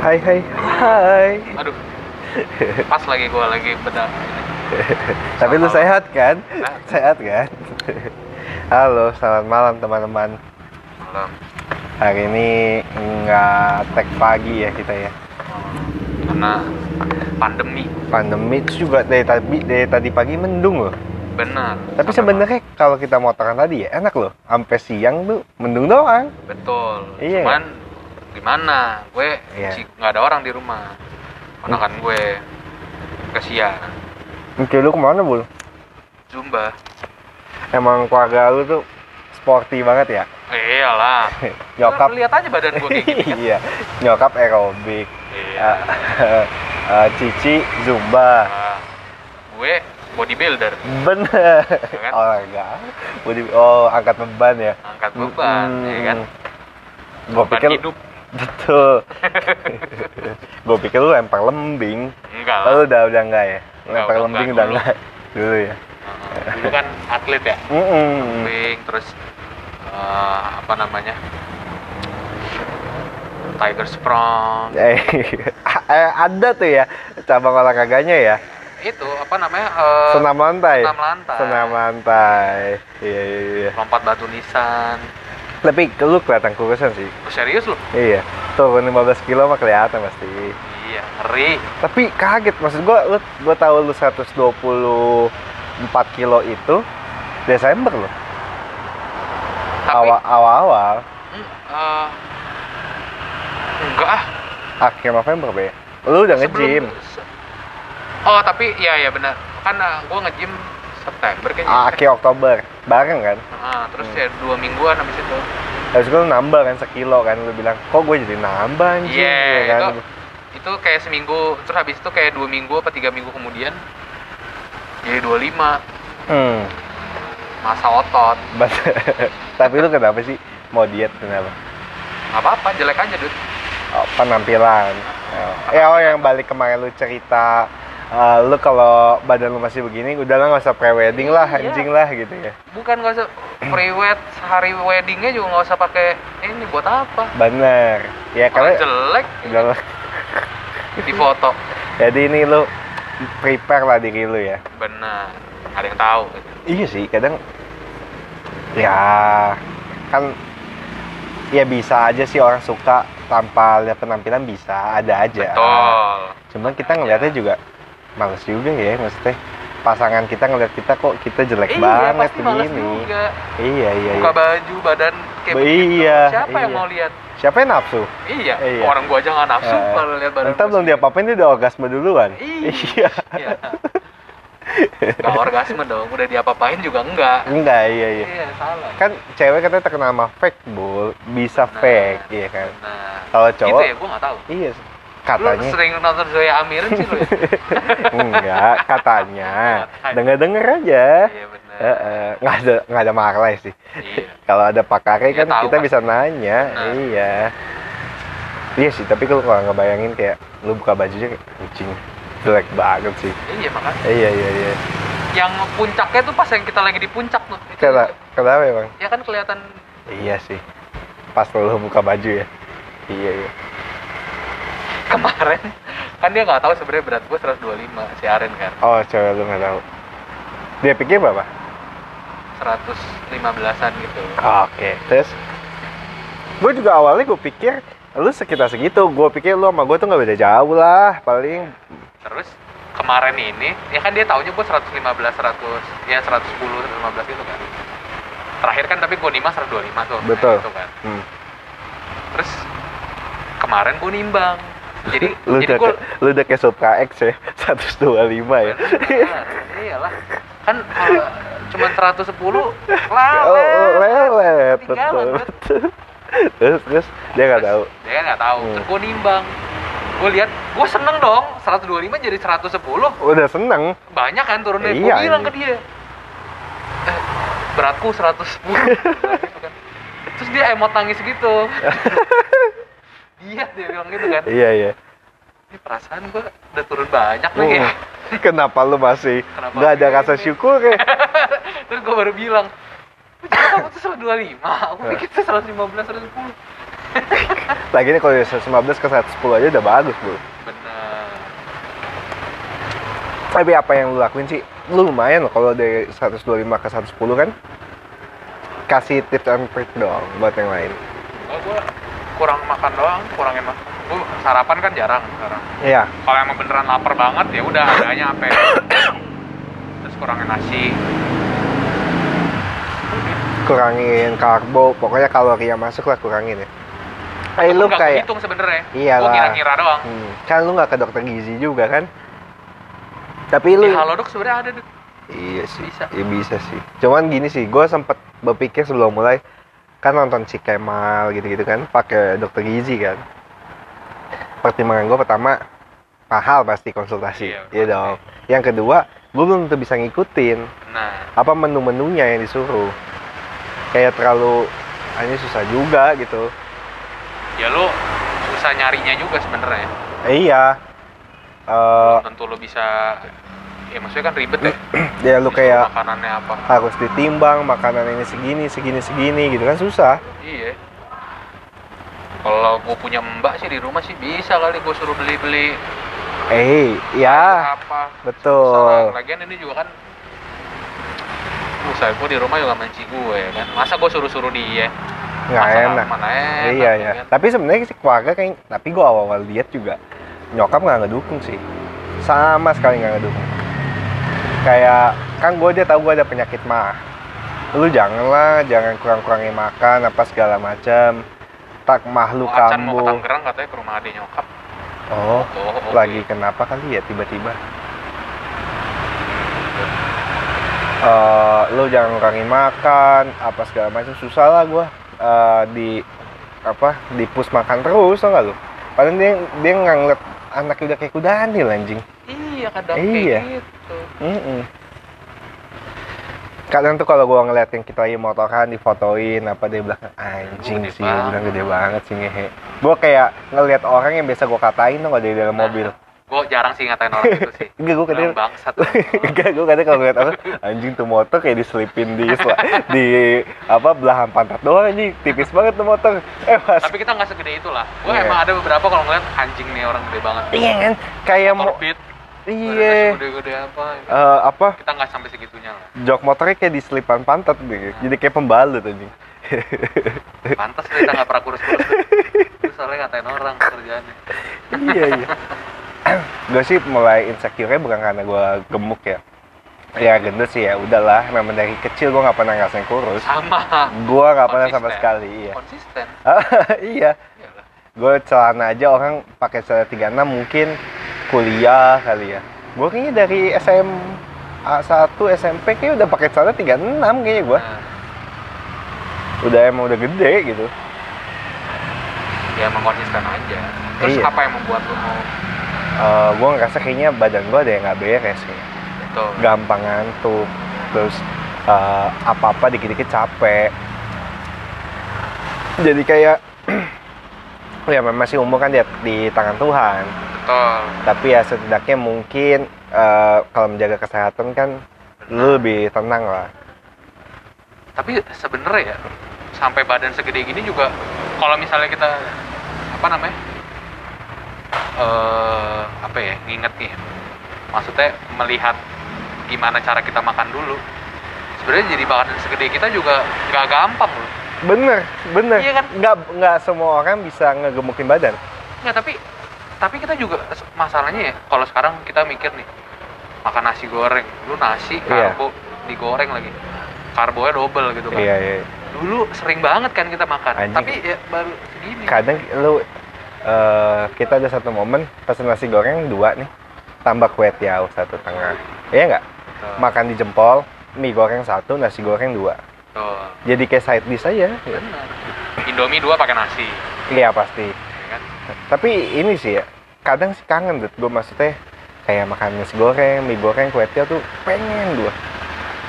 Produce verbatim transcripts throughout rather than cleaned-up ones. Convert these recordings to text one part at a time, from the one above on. Hai hai hai. Aduh. Pas lagi gue lagi pedal. Tapi lu sehat kan? Nah. Sehat kan? Halo, selamat malam teman-teman. Malam. Hari ini nggak tag pagi ya kita ya. Karena pandemi. Pandemi itu juga dari tadi dari tadi pagi mendung loh. Benar. Tapi sebenarnya kalau kita motoran tadi ya enak loh. Sampai siang tuh mendung doang. Betul. Iya. Cuman gimana? Gue yeah. si, gak ada orang di rumah. Ponakan hmm. gue kasihan. Oke, lu kemana Bul? Zumba. Emang keluarga lu tuh sporty banget ya? Iyalah. Nyokap. Lihat aja badan gue kayak gini. Iya. Kan? Nyokap aerobik. Iya. Uh, Cici Zumba. Uh, gue bodybuilder. Bener. Kan? Olahraga. Body, oh, angkat beban ya. Angkat beban, hmm. ya kan. Gua beban pikir, hidup. Betul. Gua pikir lu lempar lembing. Enggak. Lu udah udah enggak ya? Lempar enggak, lembing enggak, udah enggak. Dulu ya. Uh, dulu kan atlet ya. Mm-mm. Lembing terus uh, apa namanya? Tiger Sprong. Ada tuh ya cabang olahraganya ya. Itu apa namanya? Uh, senam lantai. Senam lantai. Senam lantai. Iya iya iya. Lompat batu nisan. Tapi lu kelihatan kurusan sih. Serius lu? Iya. Turun lima belas kilo mah kelihatan pasti. Iya, ngeri. Tapi kaget maksud gua lu gua tahu lu seratus dua puluh empat kilo itu Desember loh. Tapi awal-awal. Mm, uh, enggak ah. Akhir November be. Lu udah nge-gym. Oh tapi iya ya benar kan uh, gue nge-gym September kayaknya ah, akhir Oktober bareng kan ah, terus hmm. ya dua mingguan habis itu habis itu nambah kan sekilo kan lu bilang kok gue jadi nambah anjing yeah, ya kan itu, itu kayak seminggu terus habis itu kayak dua minggu apa tiga minggu kemudian jadi dua lima hmm. masa otot. Tapi lu kenapa sih mau diet kenapa? Nggak apa-apa jelek aja dude. Oh, penampilan oh. Ya oh yang balik kemarin lu cerita Uh, lu kalau badan lu masih begini, udah lah gak usah pre-wedding lah, iya. Anjing lah gitu ya. Bukan gak usah pre-wed, sehari weddingnya juga gak usah pakai eh, ini buat apa? Bener ya, karena jelek udah di foto. Jadi ini lu prepare lah diri lu ya. Bener, ada yang tahu. Iya sih, kadang ya kan ya bisa aja sih orang suka tanpa lihat penampilan bisa, ada aja. Betul. Cuman kita ngeliatnya juga males juga ya, maksudnya pasangan kita ngeliat kita kok kita jelek eh, banget begini. Iya, iya, buka iya. baju, badan kayak Be- begitu. Iya, siapa iya. yang mau lihat? Siapa yang nafsu? Iya, iya. Orang gua aja nggak nafsu uh, kalau lihat badan. Entah belum diapa-apain dia udah orgasme duluan. Iya. Iya. Gak orgasme dong, udah diapa-apain juga enggak. Enggak, iya, iya. Iya, salah. Kan cewek katanya terkenal sama fake, Bul. Bisa nah, fake, iya kan. Nah, kalau cowok gitu ya, gua nggak tahu. Iya. Katanya lu sering nonton Zoya Amirin sih lu ya? Enggak, katanya denger-denger aja. Iya bener. Heeh, enggak ada enggak ada Marley sih. Iya. Kalau ada pakarnya kan kita kan bisa nanya. Nah. Iya. Iya sih, tapi kalau enggak bayangin kayak lu buka bajunya kayak kucing. Jelek banget sih. Iya, makanya. Iya, iya, iya. Yang puncaknya tuh pas yang kita lagi di puncak tuh. Kenapa? Kenapa, Bang? Ya kan kelihatan. Iya sih. Pas lu buka baju ya. Iya, iya. Kemarin kan dia nggak tahu sebenarnya berat gue seratus dua puluh lima si Aren kan. Oh cewek lu nggak tahu. Dia pikir berapa? seratus lima belasan gitu. Oh, oke. Okay. Terus gue juga awalnya gue pikir lu sekitar segitu. Gue pikir lu sama gue tuh nggak beda jauh lah paling. Terus kemarin ini ya kan dia taunya gue seratus lima belas seratus ya seratus sepuluh seratus lima belas gitu kan. Terakhir kan tapi gue nima seratus dua puluh lima tuh. Betul. Nah, gitu kan. Hmm. Terus kemarin gue nimbang. Jadi lu jadi udah, gua lu udah kayak Supra X ya, seratus dua puluh lima ya. Iyalah. Kan uh, cuma seratus sepuluh lelet. Oh, lelet. Betul. betul. Terus, terus dia enggak tahu. Dia kan enggak tahu. Hmm. Terus gua nimbang. Gua lihat, gua seneng dong, seratus dua puluh lima jadi seratus sepuluh. Udah seneng. Banyak kan turunnya. Iya, gua bilang iya. ke dia. Eh, beratku seratus sepuluh. Terus dia emot nangis gitu. Iya, dia bilang gitu kan. Iya, iya. Ini perasaan gue udah turun banyak lagi hmm. ya. Kenapa lu masih Kenapa gak ada rasa syukur ya? Terus gue baru bilang, kamu tuh seratus dua puluh lima, aku pikir tuh seratus lima belas, seratus sepuluh. Lagi ini kalau dari seratus lima belas ke seratus sepuluh aja udah bagus, bro. Benar. Tapi apa yang lu lakuin sih? Lu lumayan loh kalau dari seratus dua puluh lima ke seratus sepuluh kan. Kasih tips and trick doang buat yang lain. Oh, gue kurang makan doang, kurangin makan. Gue sarapan kan jarang sekarang. Iya. Kalau emang beneran lapar banget ya udah adanya apa? Terus kurangin nasi. Kurangin karbo, pokoknya kalori yang masuk lah kurangin ya. Eh lu kayak hitung sebenarnya. Iya lah. Gua kira-kira doang. Hmm. Kan lu enggak ke dokter gizi juga kan? Tapi lu ya, Halodoc sebenarnya ada. Iya sih. Bisa. Ya bisa sih. Cuman gini sih, gua sempet berpikir sebelum mulai kan nonton si Kemal gitu-gitu kan pakai dokter gizi kan. Pertimbangan gua pertama mahal pasti konsultasi. Iya ya dong. Yang kedua, gua belum tentu bisa ngikutin. Nah, apa menu-menunya yang disuruh. Kayak terlalu ini susah juga gitu. Ya lo susah nyarinya juga sebenarnya. Eh, iya. Uh, tentu lo bisa. Ya maksudnya kan ribet ya. Ya lo kayak makanannya apa? Harus ditimbang makanan ini segini, segini, segini gitu kan susah. Iya. Kalau gue punya mbak sih di rumah sih bisa kali gue suruh beli-beli. Eh, iya. Apa? Betul. Lagian ini juga kan. Usaha gue di rumah juga menci gue kan. Masa gue suruh-suruh dia? Nggak enak. enak iya iya kan? Tapi sebenarnya sih keluarga kayak, tapi gue awal-awal diet juga nyokap nggak ngedukung sih, sama sekali nggak ngedukung. Kayak kan gue dia tahu gue ada penyakit mah, lu janganlah jangan kurang-kurangin makan apa segala macam, tak makhluk kamu. Acan mau ke Tangerang katanya ke rumah adik nyokap. Oh, oh, oh, oh lagi okay. Kenapa kali ya tiba-tiba? Uh, lu jangan kurangin makan apa segala macam, susah lah gue. Uh, di apa di push makan terus tau gak lu? Padahal dia dia nganglet anaknya udah kayak kuda nih anjing. Iya kadang eh, kayak iya. Gitu. Mm-mm. Kadang tuh kalau gua ngeliat yang kita lagi motoran difotoin apa di belakang anjing sih, bilang gede banget sih ngehe. Gua kayak ngeliat orang yang biasa gua katain tuh gak dari dalam nah, mobil. Gua jarang sih ngatain orang gitu sih. Enggak gua kadang bangsat. Enggak gua kadang kalau ngeliat orang anjing tuh motor kayak diselipin di di apa belahan pantat doang anjing, tipis banget tuh motor. Eh, mas. Tapi kita enggak segede itulah. Gua yeah. Emang ada beberapa kalau ngeliat anjing nih orang gede banget. Iya kan? Kayak mo- beat. Iya. Gede-gede apa? Gitu. Uh, apa? Kita enggak sampai segitunya lah. Jok motornya kayak diselipan pantat gitu. Nah. Jadi kayak pembalut anjing. Pantas kita enggak pernah kurus-kurus. Terus soalnya ngatain orang kerjaannya. Iya iya. Gue sih mulai insecure-nya bukan karena gue gemuk ya. Ya gendut sih ya, udahlah. Memang dari kecil gue gak pernah ngerasain kurus. Sama. Gue gak pernah sama sekali. Iya. Konsisten. Iya. Gue celana aja orang pakai celana tiga puluh enam mungkin kuliah kali ya. Gue kayaknya dari S M A satu S M P kayaknya udah pakai celana tiga puluh enam kayaknya gue. Nah. Udah emang udah gede gitu. Ya emang konsisten aja. Terus iya. Apa yang membuat lo mau Uh, gue ngerasa kayaknya badan gue ada yang gak beres kayaknya. Betul. Gampang ngantuk. Terus uh, apa-apa dikit-dikit capek. Jadi kayak ya masih umur kan di, di tangan Tuhan. Betul. Tapi ya setidaknya mungkin uh, kalau menjaga kesehatan kan lu lebih tenang lah. Tapi sebenarnya ya sampai badan segede gini juga kalau misalnya kita apa namanya Uh, apa ya, nginget nih maksudnya melihat gimana cara kita makan dulu sebenarnya jadi bahan segede kita juga gak gampang loh. Bener, bener iya kan? Gak, gak semua orang bisa ngegemukin badan. Nggak, tapi tapi kita juga masalahnya ya kalau sekarang kita mikir nih makan nasi goreng, dulu nasi karbo yeah. Digoreng lagi karbonya double gitu kan yeah, yeah. Dulu sering banget kan kita makan anjing. Tapi ya baru segini kadang lu Uh, kita ada satu momen pesen nasi goreng dua nih tambah kue tiaw satu tengah iya nggak makan di jempol mie goreng satu nasi goreng dua. Betul. Jadi kayak side dish aja ya. Indomie dua pakai nasi iya pasti ya kan? Tapi ini sih ya kadang sih kangen deh gue maksudnya kayak makan nasi goreng mie goreng kue tiaw tuh pengen gue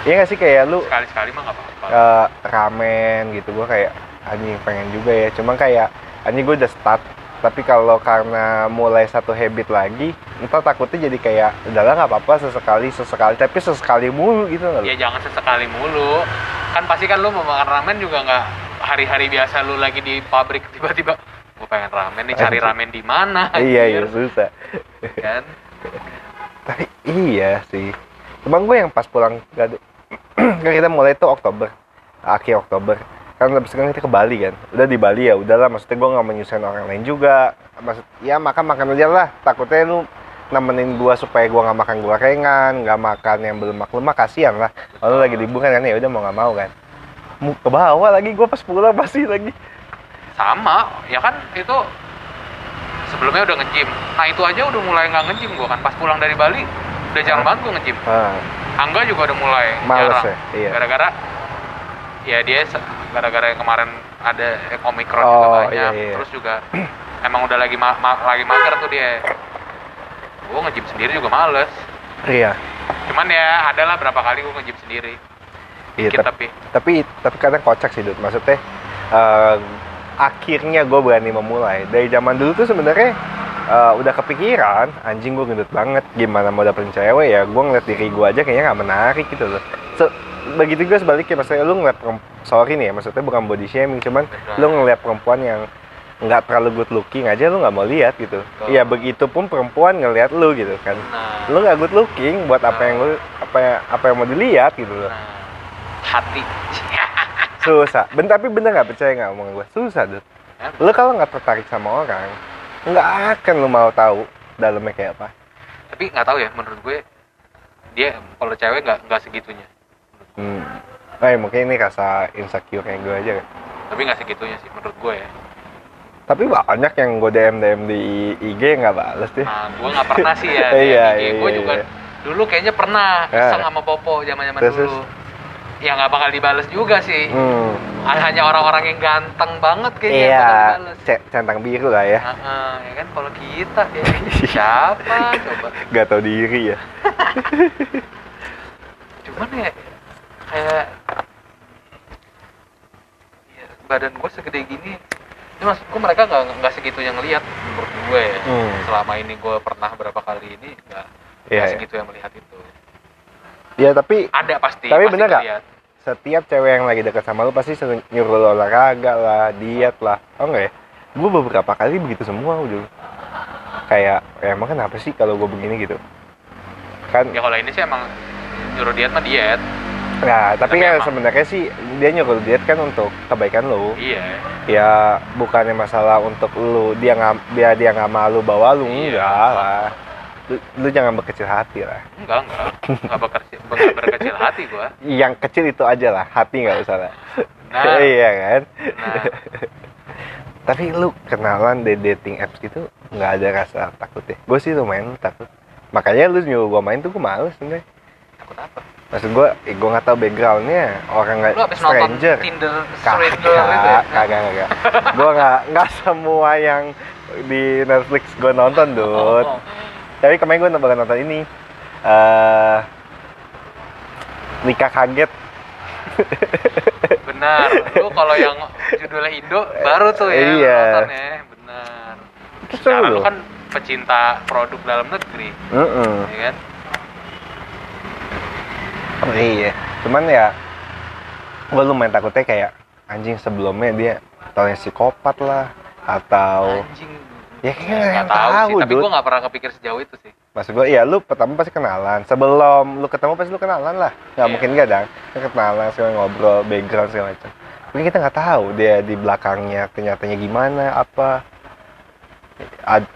iya nggak sih kayak lu sekali-sekali mah nggak apa-apa uh, ramen gitu gue kayak anjing pengen juga ya cuman kayak anjing gue udah start. Tapi kalau karena mulai satu habit lagi, entah takutnya jadi kayak, udahlah nggak apa-apa sesekali, sesekali, tapi sesekali mulu gitu. Ya jangan sesekali mulu. Kan pasti kan lo mau makan ramen juga nggak hari-hari biasa lu lagi di pabrik, tiba-tiba gue pengen ramen nih, cari ramen di mana? Iya, iya susah kan. Tapi iya sih, cuman gue yang pas pulang kan kita mulai tuh Oktober, akhir Oktober kan, habis kan kita ke Bali kan, udah di Bali ya udahlah, maksudnya gue nggak menyusahin orang lain juga, maksud ya makan makan aja lah, takutnya lu nemenin gue supaya gue nggak makan gorengan, nggak makan yang belum lemak, kasian lah kalau lagi liburan kan, ya udah mau nggak mau kan ke bawah lagi. Gue pas pulang pasti lagi sama ya kan, itu sebelumnya udah nge-gym, nah itu aja udah mulai nggak nge-gym gue kan, pas pulang dari Bali udah jarang ah. banget gue nge-gym. ah. Angga juga udah mulai males jarang ya? Iya. Gara-gara ya dia gara-gara yang kemarin ada Omikron oh, juga banyak, iya, iya. Terus juga emang udah lagi ma- ma- lagi mager tuh dia. Gue nge-gym sendiri juga males. Iya. Cuman ya adalah berapa kali gue nge-gym sendiri. Iya, Dikit, tapi, tapi tapi kadang kocak sih Dut, maksudnya uh, akhirnya gue berani memulai. Dari zaman dulu tuh sebenarnya uh, udah kepikiran, anjing gue gendut banget, gimana mau dapetin cewek ya, gue ngeliat diri gue aja kayaknya gak menarik gitu loh. So, begitu gue sebaliknya, maksudnya lu ngeliat perempuan, sorry nih ya, maksudnya bukan body shaming, cuman Betul. lu ngeliat perempuan yang nggak terlalu good looking aja lu nggak mau lihat gitu. Iya, begitu pun perempuan ngelihat lu gitu kan. Nah, lu nggak good looking buat nah. apa yang lu apa yang, apa yang mau dilihat gitu loh. Nah, hati susah. Ben, tapi bener nggak, percaya nggak omong gue, susah Dut. Ya, lu kalau nggak tertarik sama orang nggak akan lu mau tahu dalamnya kayak apa. Tapi nggak tahu ya, menurut gue dia kalau cewek nggak nggak segitunya. Hmm. Eh, mungkin ini rasa insecure yang gue aja kan. Tapi nggak segitunya sih menurut gue ya. Tapi banyak yang gue D M D M di I G nggak balas deh. Nah, gue nggak pernah sih ya. Iya, I G iya, gue iya, juga iya. Dulu kayaknya pernah iseng yeah. sama Popo zaman-zaman This dulu. Is... Ya nggak bakal dibales juga sih. Hmm. Hanya orang-orang yang ganteng banget kayaknya yeah. bakal dibales. C- centang biru lah ya. Uh-uh, ya kan kalau kita ya siapa coba? Gak tau diri ya. Cuman ya kayak ya, badan gue segede gini. Ini maksudku mereka nggak nggak segitunya ngelihat menurut gue ya. Hmm. Selama ini gue pernah berapa kali ini nggak yeah, segitu yeah. yang melihat itu. Ya tapi ada pasti. Tapi pasti bener nggak? Setiap cewek yang lagi dekat sama lu pasti nyuruh lu olahraga lah, diet lah, oh nggak ya? Gue beberapa kali begitu semua udah. Kayak ya emang kenapa sih kalau gue begini gitu? Kan? Ya kalau ini sih emang nyuruh diet mah diet. Nah, tapi, tapi kan sebenarnya sih dia nyuruh diet kan untuk kebaikan lo. Iya. Ya bukannya masalah untuk lo, dia nggak dia dia nggak malu bawa lo, iya, enggak lah. Lu, lu jangan berkecil hati lah. Enggak enggak. Enggak berkecil, berkecil hati gua. Yang kecil itu aja lah, hati nggak usah lah. Nah. Iya kan. Nah. Tapi lu kenalan di dating apps gitu nggak ada rasa takut ya? Gue sih lumayan takut. Makanya lu nyuruh gua main tuh gua males sebenarnya. Takut apa? Maksud gue, eh, gue nggak tahu backgroundnya orang nggak stranger, Tinder, stranger kagak, gitu ya? kagak, kagak. Gue nggak nggak semua yang di Netflix gue nonton Dut. Oh. Tapi kemarin gue nonton nonton ini uh, nikah kaget. Benar, lu kalau yang judulnya Indo baru tuh ya iya. nontonnya, benar. Karena lu kan pecinta produk dalam negeri, uh-uh. ya kan? Oh, iya, cuman ya gue lumayan takutnya kayak anjing sebelumnya dia taunya psikopat lah atau anjing ya kayaknya nggak tahu sih, tapi gue nggak pernah kepikir sejauh itu sih. Maksud gue ya lu pertama pasti kenalan, sebelum lu ketemu pasti lu kenalan lah, nggak yeah. mungkin nggak dong kenalan sekalian ngobrol background segala macam. Mungkin kita nggak tahu dia di belakangnya ternyatanya gimana, apa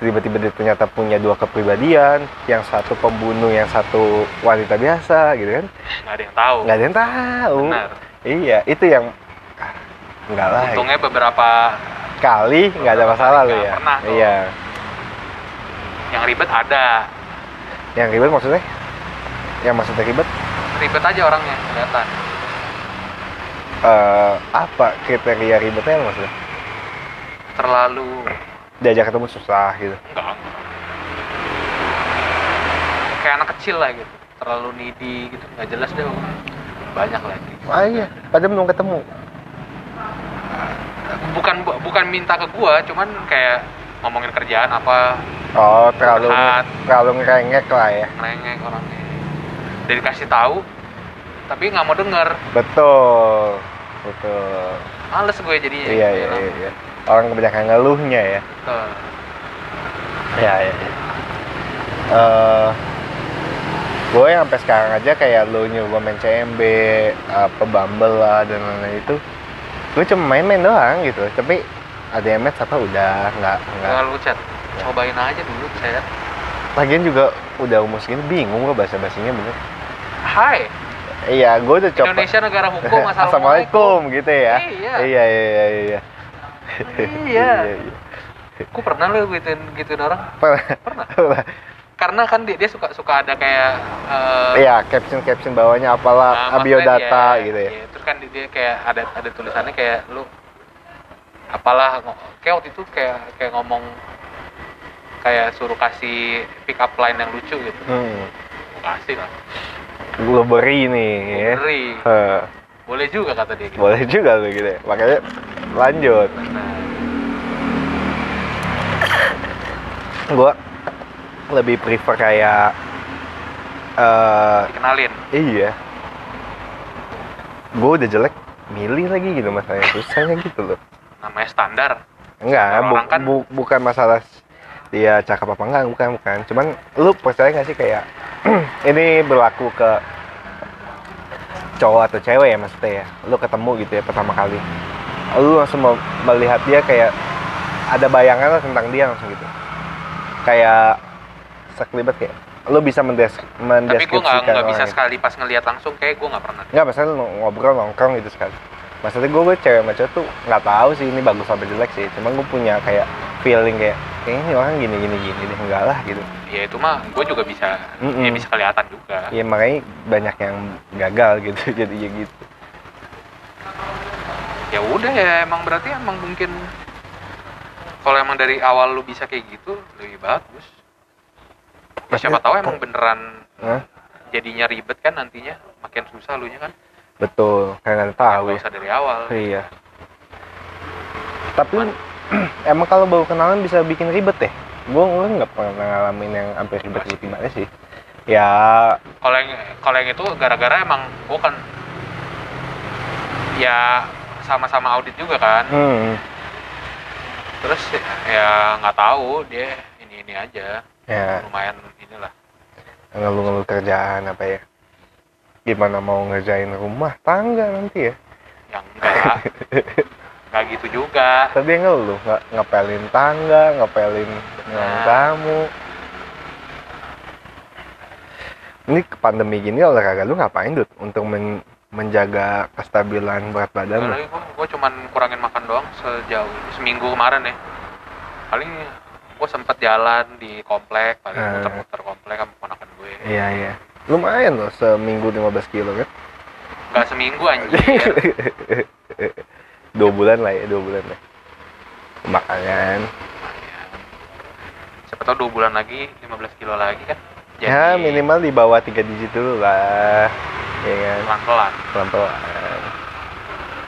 tiba-tiba dia ternyata punya dua kepribadian, yang satu pembunuh, yang satu wanita biasa gitu kan. Nggak ada yang tahu. Nggak ada yang tahu. Benar. Iya, itu yang nggak lah. Untungnya beberapa kali nggak ada masalah lu ya. Pernah, iya. Yang ribet ada. Yang ribet maksudnya? Yang maksudnya ribet? Ribet aja orangnya kelihatan. Uh, apa kriteria ribetnya maksudnya? Terlalu diajak ketemu susah gitu. Enggak, enggak. Kayak anak kecil lah gitu. Terlalu needy gitu. Enggak jelas deh. Banyak lagi. Ah iya, padahal belum ketemu. Bukan bukan minta ke gua, cuman kayak ngomongin kerjaan apa. Oh, terlalu berhat, terlalu ngerengek lah ya. Ngerengek orangnya. Dari kasih tahu tapi enggak mau dengar. Betul. Betul. males gue jadinya. Iya, iya, iya, iya. Orang kebanyakan ngeluhnya ya. Betul. Iya, iya, iya. Uh, gue sampai sekarang aja kayak lo nyoba main C M B, apa Bumble lah dan lain-lain itu, gue cuma main-main doang gitu. Tapi A D M S apa udah nggak nggak. Nggak lu chat, cobain aja dulu chat. Lagian juga udah umur segini bingung gue bahasa basinya bener. Hai. Iya, gue udah coba. Indonesia negara hukum, assalamualaikum, assalamualaikum gitu ya. Iya, iya, iya, iya. Iya. Gue pernah lo gituin gituin orang. Pernah. Pernah. Karena kan dia, dia suka suka ada kayak uh, iya, caption-caption bawahnya apalah, nah, biodata dia, gitu ya. Iya, terus kan dia kayak ada ada tulisannya kayak lu apalah, kayak waktu itu kayak kayak ngomong kayak suruh kasih pick up line yang lucu gitu. Hmm. Kasih lah. Gue beri nih. Gue beri. Ya. Huh. Boleh juga kata dia gitu. Boleh juga lu gitu. Ya. Makanya lanjut. Nah. Gue lebih prefer kayak uh, dikenalin. Iya, gue udah jelek milih lagi gitu masalahnya, susahnya gitu loh. Namanya standar. Enggak, bu, kan... bu, bukan masalah dia cakap apa enggak, bukan bukan. Cuman lu percaya nggak sih kayak ini berlaku ke cowok atau cewek ya maksudnya ya. Lu ketemu gitu ya pertama kali, lu langsung melihat dia kayak ada bayangan lah tentang dia langsung gitu. Kayak sekelibat kayak lo bisa mendesk mendeskripsikan. Tapi gue nggak bisa gitu. Sekali pas ngelihat langsung kayak gue nggak pernah. Nggak, maksudnya ngobrol nongkrong gitu sekali. Maksudnya gue gue cewek macam tuh nggak tahu sih ini bagus apa jelek sih. Cuman gue punya kayak feeling kayak kayaknya eh, orang gini gini gini deh, enggak lah gitu. Ya itu mah gue juga bisa, ya bisa kelihatan juga. Iya makanya banyak yang gagal gitu jadinya gitu. Ya udah ya emang berarti emang mungkin. Kalau emang dari awal lu bisa kayak gitu, lebih bagus. Ya, siapa tahu emang beneran huh? Jadinya ribet kan nantinya, makin susah lunya kan. Betul, kayak nggak tahu. Nggak usah dari awal. Iya. Tapi emang kalau baru kenalan bisa bikin ribet deh. Gue nggak pernah ngalamin yang hampir ribet gitu gimana sih. Ya. Kalau yang kalau yang itu gara-gara emang gue kan, ya sama-sama audit juga kan. Hmm. Terus ya nggak tahu dia ini ini aja ya. Lumayan inilah ngeluh-ngeluh kerjaan apa ya, gimana mau ngerjain rumah tangga nanti ya yang enggak nggak gitu juga. Tapi dia ngeluh nggak ngepelin tangga, ngepelin ruang tamu. Ini pandemi gini olahraga lu ngapain Dut untuk men- menjaga kestabilan berat badan? Lagi gua, gua cuman kurangin makan doang sejauh seminggu kemarin ya. Paling gua sempet jalan di komplek, paling uh, muter-muter komplek sama ponakan gue. Iya iya. Lumayan loh seminggu lima belas kilo kan? Enggak seminggu anjir. dua bulan lah ya, dua bulan lah. Makan. Siapa tahu dua bulan lagi lima belas kilo lagi kan? Jadi, ya minimal di bawah tiga digit dulu lah. Ya, pelan-pelan. Pelan-pelan.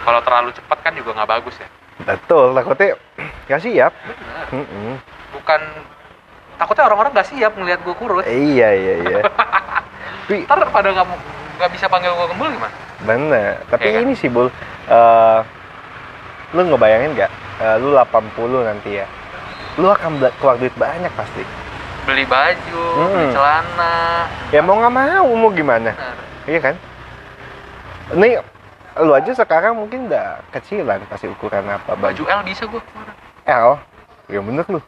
Kalau terlalu cepat kan juga nggak bagus ya. Betul, takutnya nggak siap. Bukan, takutnya orang-orang nggak siap ngelihat gue kurus. Iya iya iya. Ntar pada nggak nggak bisa panggil gue Kembul gimana? Bener. Tapi ya, ini kan? Sih Bul, uh, lu ngebayangin nggak? Uh, lu delapan puluh nanti ya, lu akan keluar duit banyak pasti. Beli baju, hmm. beli celana. Ya mau nggak mau, mau gimana? Bener. Iya kan? Nih, lu aja sekarang mungkin udah kecilan pasti ukuran apa. Baju, baju L bisa gue kemarin. L? Ya bener lu.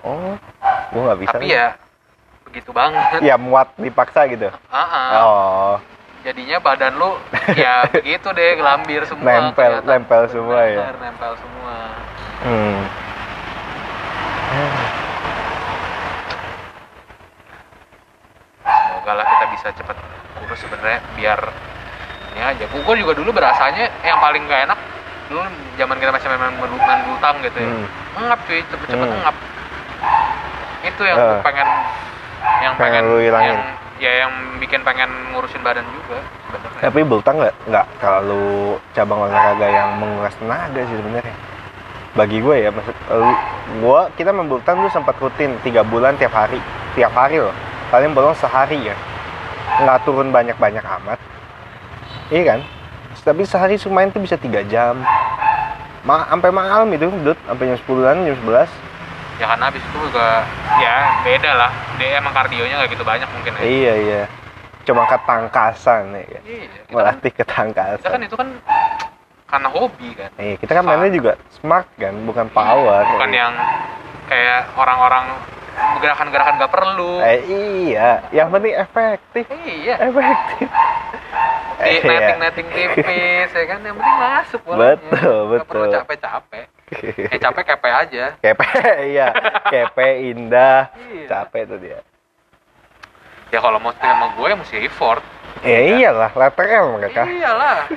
Oh, gue gak bisa. Tapi nih. Ya, begitu banget. Ya muat dipaksa gitu? Uh-huh. Oh. Jadinya badan lu, ya begitu deh, gelambir semua. Nempel, nempel semua ya? Nempel semua. Hmm. Semoga lah kita bisa cepet kurus sebenarnya biar ini aja. Gue juga dulu berasanya eh, yang paling gak enak dulu zaman kita masih main main bulu gitu ya. Hmm. Ngap cuy, cepet-cepet hmm. ngap. Itu yang uh. pengen yang pengen, pengen yang ya yang bikin pengen ngurusin badan juga sebenarnya. Tapi bulu tang enggak enggak terlalu cabang olahraga yang menguras tenaga sih sebenarnya. Bagi gue ya maksud gue kita main bulu tang dulu sempat rutin tiga bulan tiap hari. Tiap hari loh. Paling bolong sehari ya. Nggak turun banyak-banyak amat, iya kan? Tapi sehari main tuh bisa tiga jam, sampai Ma malam itu, Dut, sampai jam sepuluhan, jam sebelas. Ya karena habis itu juga ya beda lah. Dia emang kardionya nggak gitu banyak mungkin. Ya. Iya iya. Cuma ketangkasan ya. Iya. Melatih ketangkasan. Kita kan itu kan karena hobi kan. Iya, kita kan mainnya juga smart kan, bukan power. Iya, bukan ya. Yang kayak orang-orang gerakan-gerakan nggak perlu. Eh, iya, yang penting efektif. Iya. Efektif. Eh, netting-netting tipis, ya kan, yang penting masuk. Betul, betul. Nggak perlu capek-capek. Eh, capek kepe aja. Kepe, iya. Kepe indah. Iya. Capek tuh dia. Ya kalau mau stream sama gue, mesti effort. Ya kan? Iyalah, lateral mereka. Iyalah.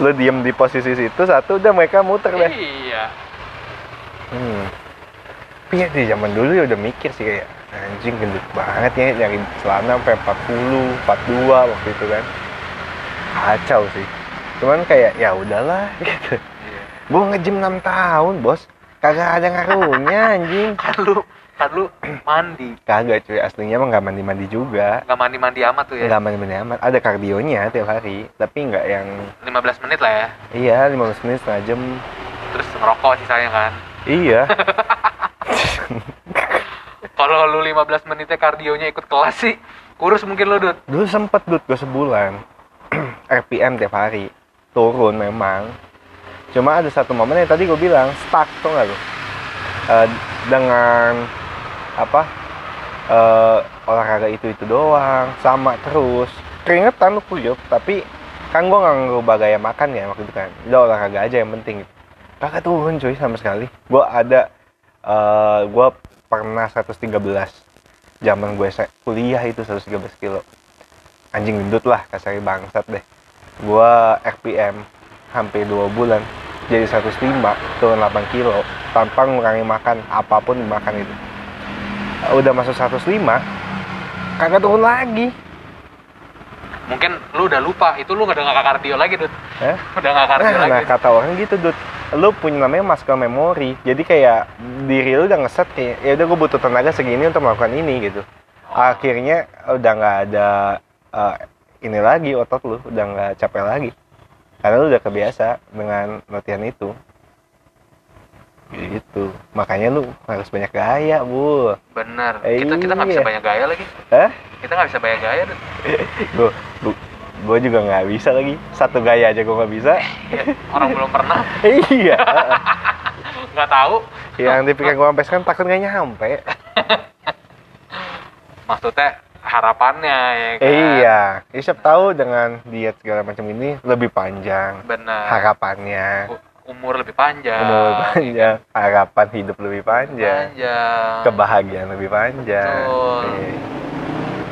Lu diem di posisi situ, satu udah mereka muter deh. Iya. Hmm. Iya di zaman dulu ya udah mikir sih kayak anjing gendut banget ya dari celana sampai empat puluh, empat puluh dua waktu itu kan. Kacau sih. Cuman kayak ya udahlah gitu. Iya. Gua nge-gym enam tahun, Bos. Kagak ada ngaruhnya anjing. Kan lu, kan lu mandi. Kagak cuy, aslinya emang enggak mandi-mandi juga. Enggak mandi-mandi amat tuh ya. Enggak mandi-mandi amat. Ada kardionya tiap hari, tapi enggak yang lima belas menit lah ya. Iya, lima belas menit setengah jam. Terus ngerokok sisanya kan. Iya. Kalau lu lima belas menitnya kardionya ikut kelas sih kurus mungkin lu, Dut. Dulu sempet, Dut, gue sebulan R P M tiap hari turun memang, cuma ada satu momen yang tadi gue bilang stuck, tau gak lu? Uh, dengan apa uh, olahraga itu-itu doang sama terus keringetan lu kuyup, tapi kan gue gak ngerubah gaya makan ya waktu itu kan, udah olahraga aja yang penting. Kakak turun cuy sama sekali. Gue ada Uh, gue pernah seratus tiga belas zaman gue kuliah itu seratus tiga belas kilo. Anjing gendut lah, kasari bangsat deh. Gue R P M hampir dua bulan jadi seratus lima, turun delapan kilo tanpa ngurangi makan, apapun makan itu. Udah masuk seratus lima, kagak turun lagi. Mungkin lu udah lupa, itu lu udah gak kardio lagi, Dut. Eh? Udah gak kardio nah, lagi. Nah kata orang gitu, Dut, lu punya namanya muscle memory, jadi kayak diri lu udah ngeset kayak ya udah gue butuh tenaga segini untuk melakukan ini gitu. Oh. Akhirnya udah nggak ada uh, ini lagi, otot lu udah nggak capek lagi karena lu udah kebiasa dengan latihan itu gitu. Makanya lu harus banyak gaya, Bu. Bener. Eh, kita kita nggak iya. bisa banyak gaya lagi. Hah? Kita nggak bisa banyak gaya. Gue gue juga nggak bisa lagi, satu gaya aja gue nggak bisa. Orang belum pernah. Iya. Nggak tahu. Yang dipikir gue sampai sekarang takut nggak nyampe. Maksudnya harapannya ya kan. Iya. Isyap tahu dengan diet segala macam ini lebih panjang. Benar. Harapannya. Umur lebih panjang. Umur lebih panjang. Harapan hidup lebih panjang. Panjang. Kebahagiaan lebih panjang. Betul. E.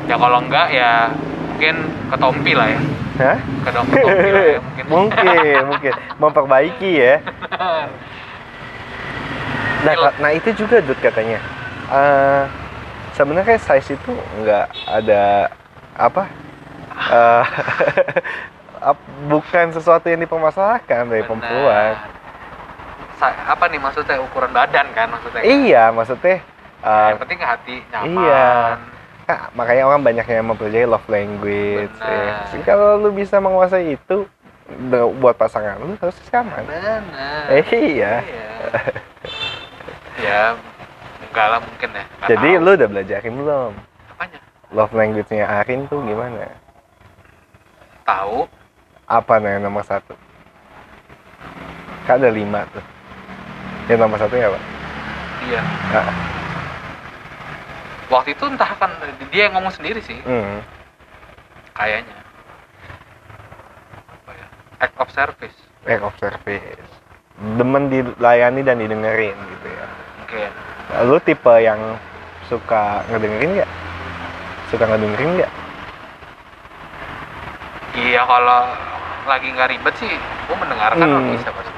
Ya kalau enggak ya mungkin ketompi lah ya. Hah? Ketompi lah ya mungkin. Mungkin, mungkin. Memperbaiki ya. Nah, nah itu juga, Dut, katanya. Uh, sebenarnya size itu enggak ada apa? Uh, bukan sesuatu yang dipermasalahkan dari perempuan. Apa nih maksudnya ukuran badan kan maksudnya? Kan? Iya maksudnya. Uh, yang penting hati nyaman. Iya. Nah, makanya orang banyak yang mempelajari love language. Ya. Kalau lu bisa menguasai itu buat pasangan lu harus nyaman. Benar. Eh, iya. Iya. Ya enggak lah mungkin ya. Jadi tahu. Lu udah belajarin belum? Apanya? Love language-nya Arin tuh gimana? Tahu. Apa nih nomor satu? Kan ada lima tuh. Yang nomor satu ya Pak? Iya. Nah. Waktu itu entah kan dia yang ngomong sendiri sih. Mm. Kayaknya. Apa ya? Act of service. Act of service. Demen dilayani dan didengerin gitu ya. Oke. Okay. Lu tipe yang suka ngedengerin nggak? Suka ngedengerin nggak? Iya kalau lagi nggak ribet sih, gue mendengarkan hmm. bisa pasti.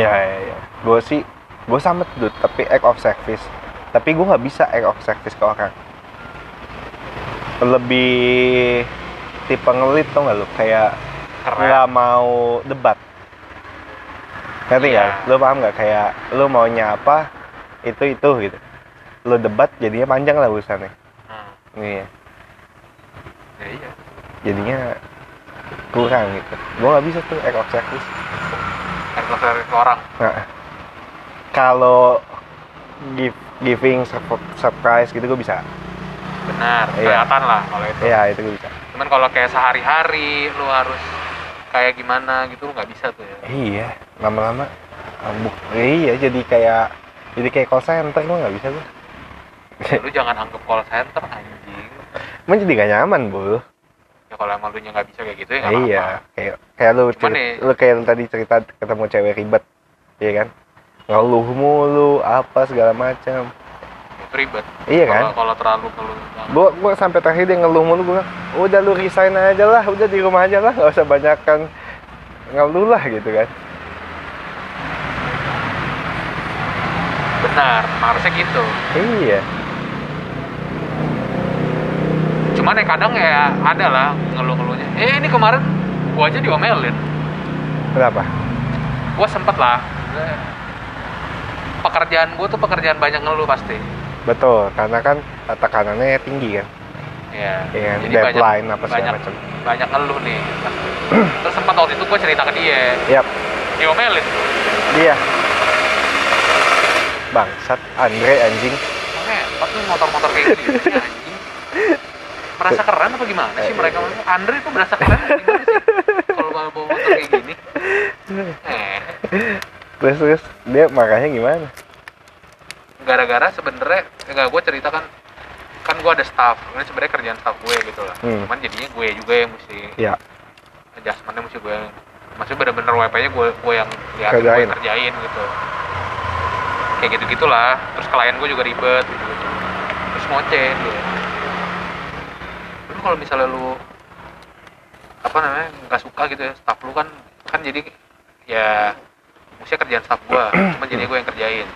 Ya, ya, ya. Gue sih, gue sama tuh, tapi act of service. Tapi gue nggak bisa act of service ke orang. Lebih tipe ngelit tau nggak lu, kayak nggak mau debat. Ngerti nggak? Ya. Lu paham nggak? Kayak lu maunya apa, itu itu gitu. Lu debat jadinya panjang lah urusannya. Hmm. Iya. Ya, iya. Jadinya kurang gitu. Gue nggak bisa tuh act of service. Act of service ke orang. Nah, kalau give, giving surprise gitu gue bisa. Benar, kelihatan iya. Lah kalau itu. Iya, itu gue bisa. Cuman kalau kayak sehari-hari lu harus kayak gimana gitu lu nggak bisa tuh ya. Iya, lama-lama ambuk. Iya, jadi kayak jadi kayak call center lu nggak bisa tuh. Lu jangan anggap call center anjing. Emang jadi gak nyaman, Bu. Ya kalau emang lu nya gak bisa kayak gitu ya gak apa-apa. Iya, kayak, kayak lu, cerita, nih, lu kayak lu tadi cerita ketemu cewek ribet. Iya kan? Ngeluh mulu, apa segala macam. Itu ribet. Iya kalo, kan? Kalau terlalu ngeluh. Gua gua sampai terakhir dia ngeluh mulu gua. Udah lu resign aja lah, udah di rumah aja lah, enggak usah banyakan ngeluh lah gitu kan. Benar, harusnya gitu. Iya. Cuman ya kadang ya ada lah ngeluh-ngeluhnya. Eh ini kemarin gua aja diomelin. Kenapa? Gua sempet lah. Pekerjaan gua tuh pekerjaan banyak ngeluh pasti. Betul, karena kan tekanannya tinggi kan. Iya. Ya, jadi deadline banyak, apa segala banyak, macam. Banyak ngeluh nih. Terus sempet waktu itu gua cerita ke dia. Yap. Diomelin. Iya. Bangsat Andre anjing. Empat nih motor-motor kayak gini anjing. Merasa keren apa gimana sih mereka? Andre itu merasa keren gimana sih? Kalau bawa motor kayak gini. Eh. Terus terus dia makanya gimana? Gara-gara sebenarnya enggak gue ceritakan kan gue ada staff, ini sebenarnya kerjaan staff gue gitu lah. Hmm. Cuman jadinya gue juga yang mesti. Iya. Adjustment-nya mesti gue. Maksudnya benar-benar W P-nya gue gue yang lihat gue kerjain gitu. Kayak gitu-gitulah. Terus klien gue juga ribet gitu. Terus ngoceh dia. Lu kalau misalnya lu apa namanya nggak suka gitu ya staff lu kan kan jadi ya mesti kerjaan staff gue cuma jadi gue yang kerjain.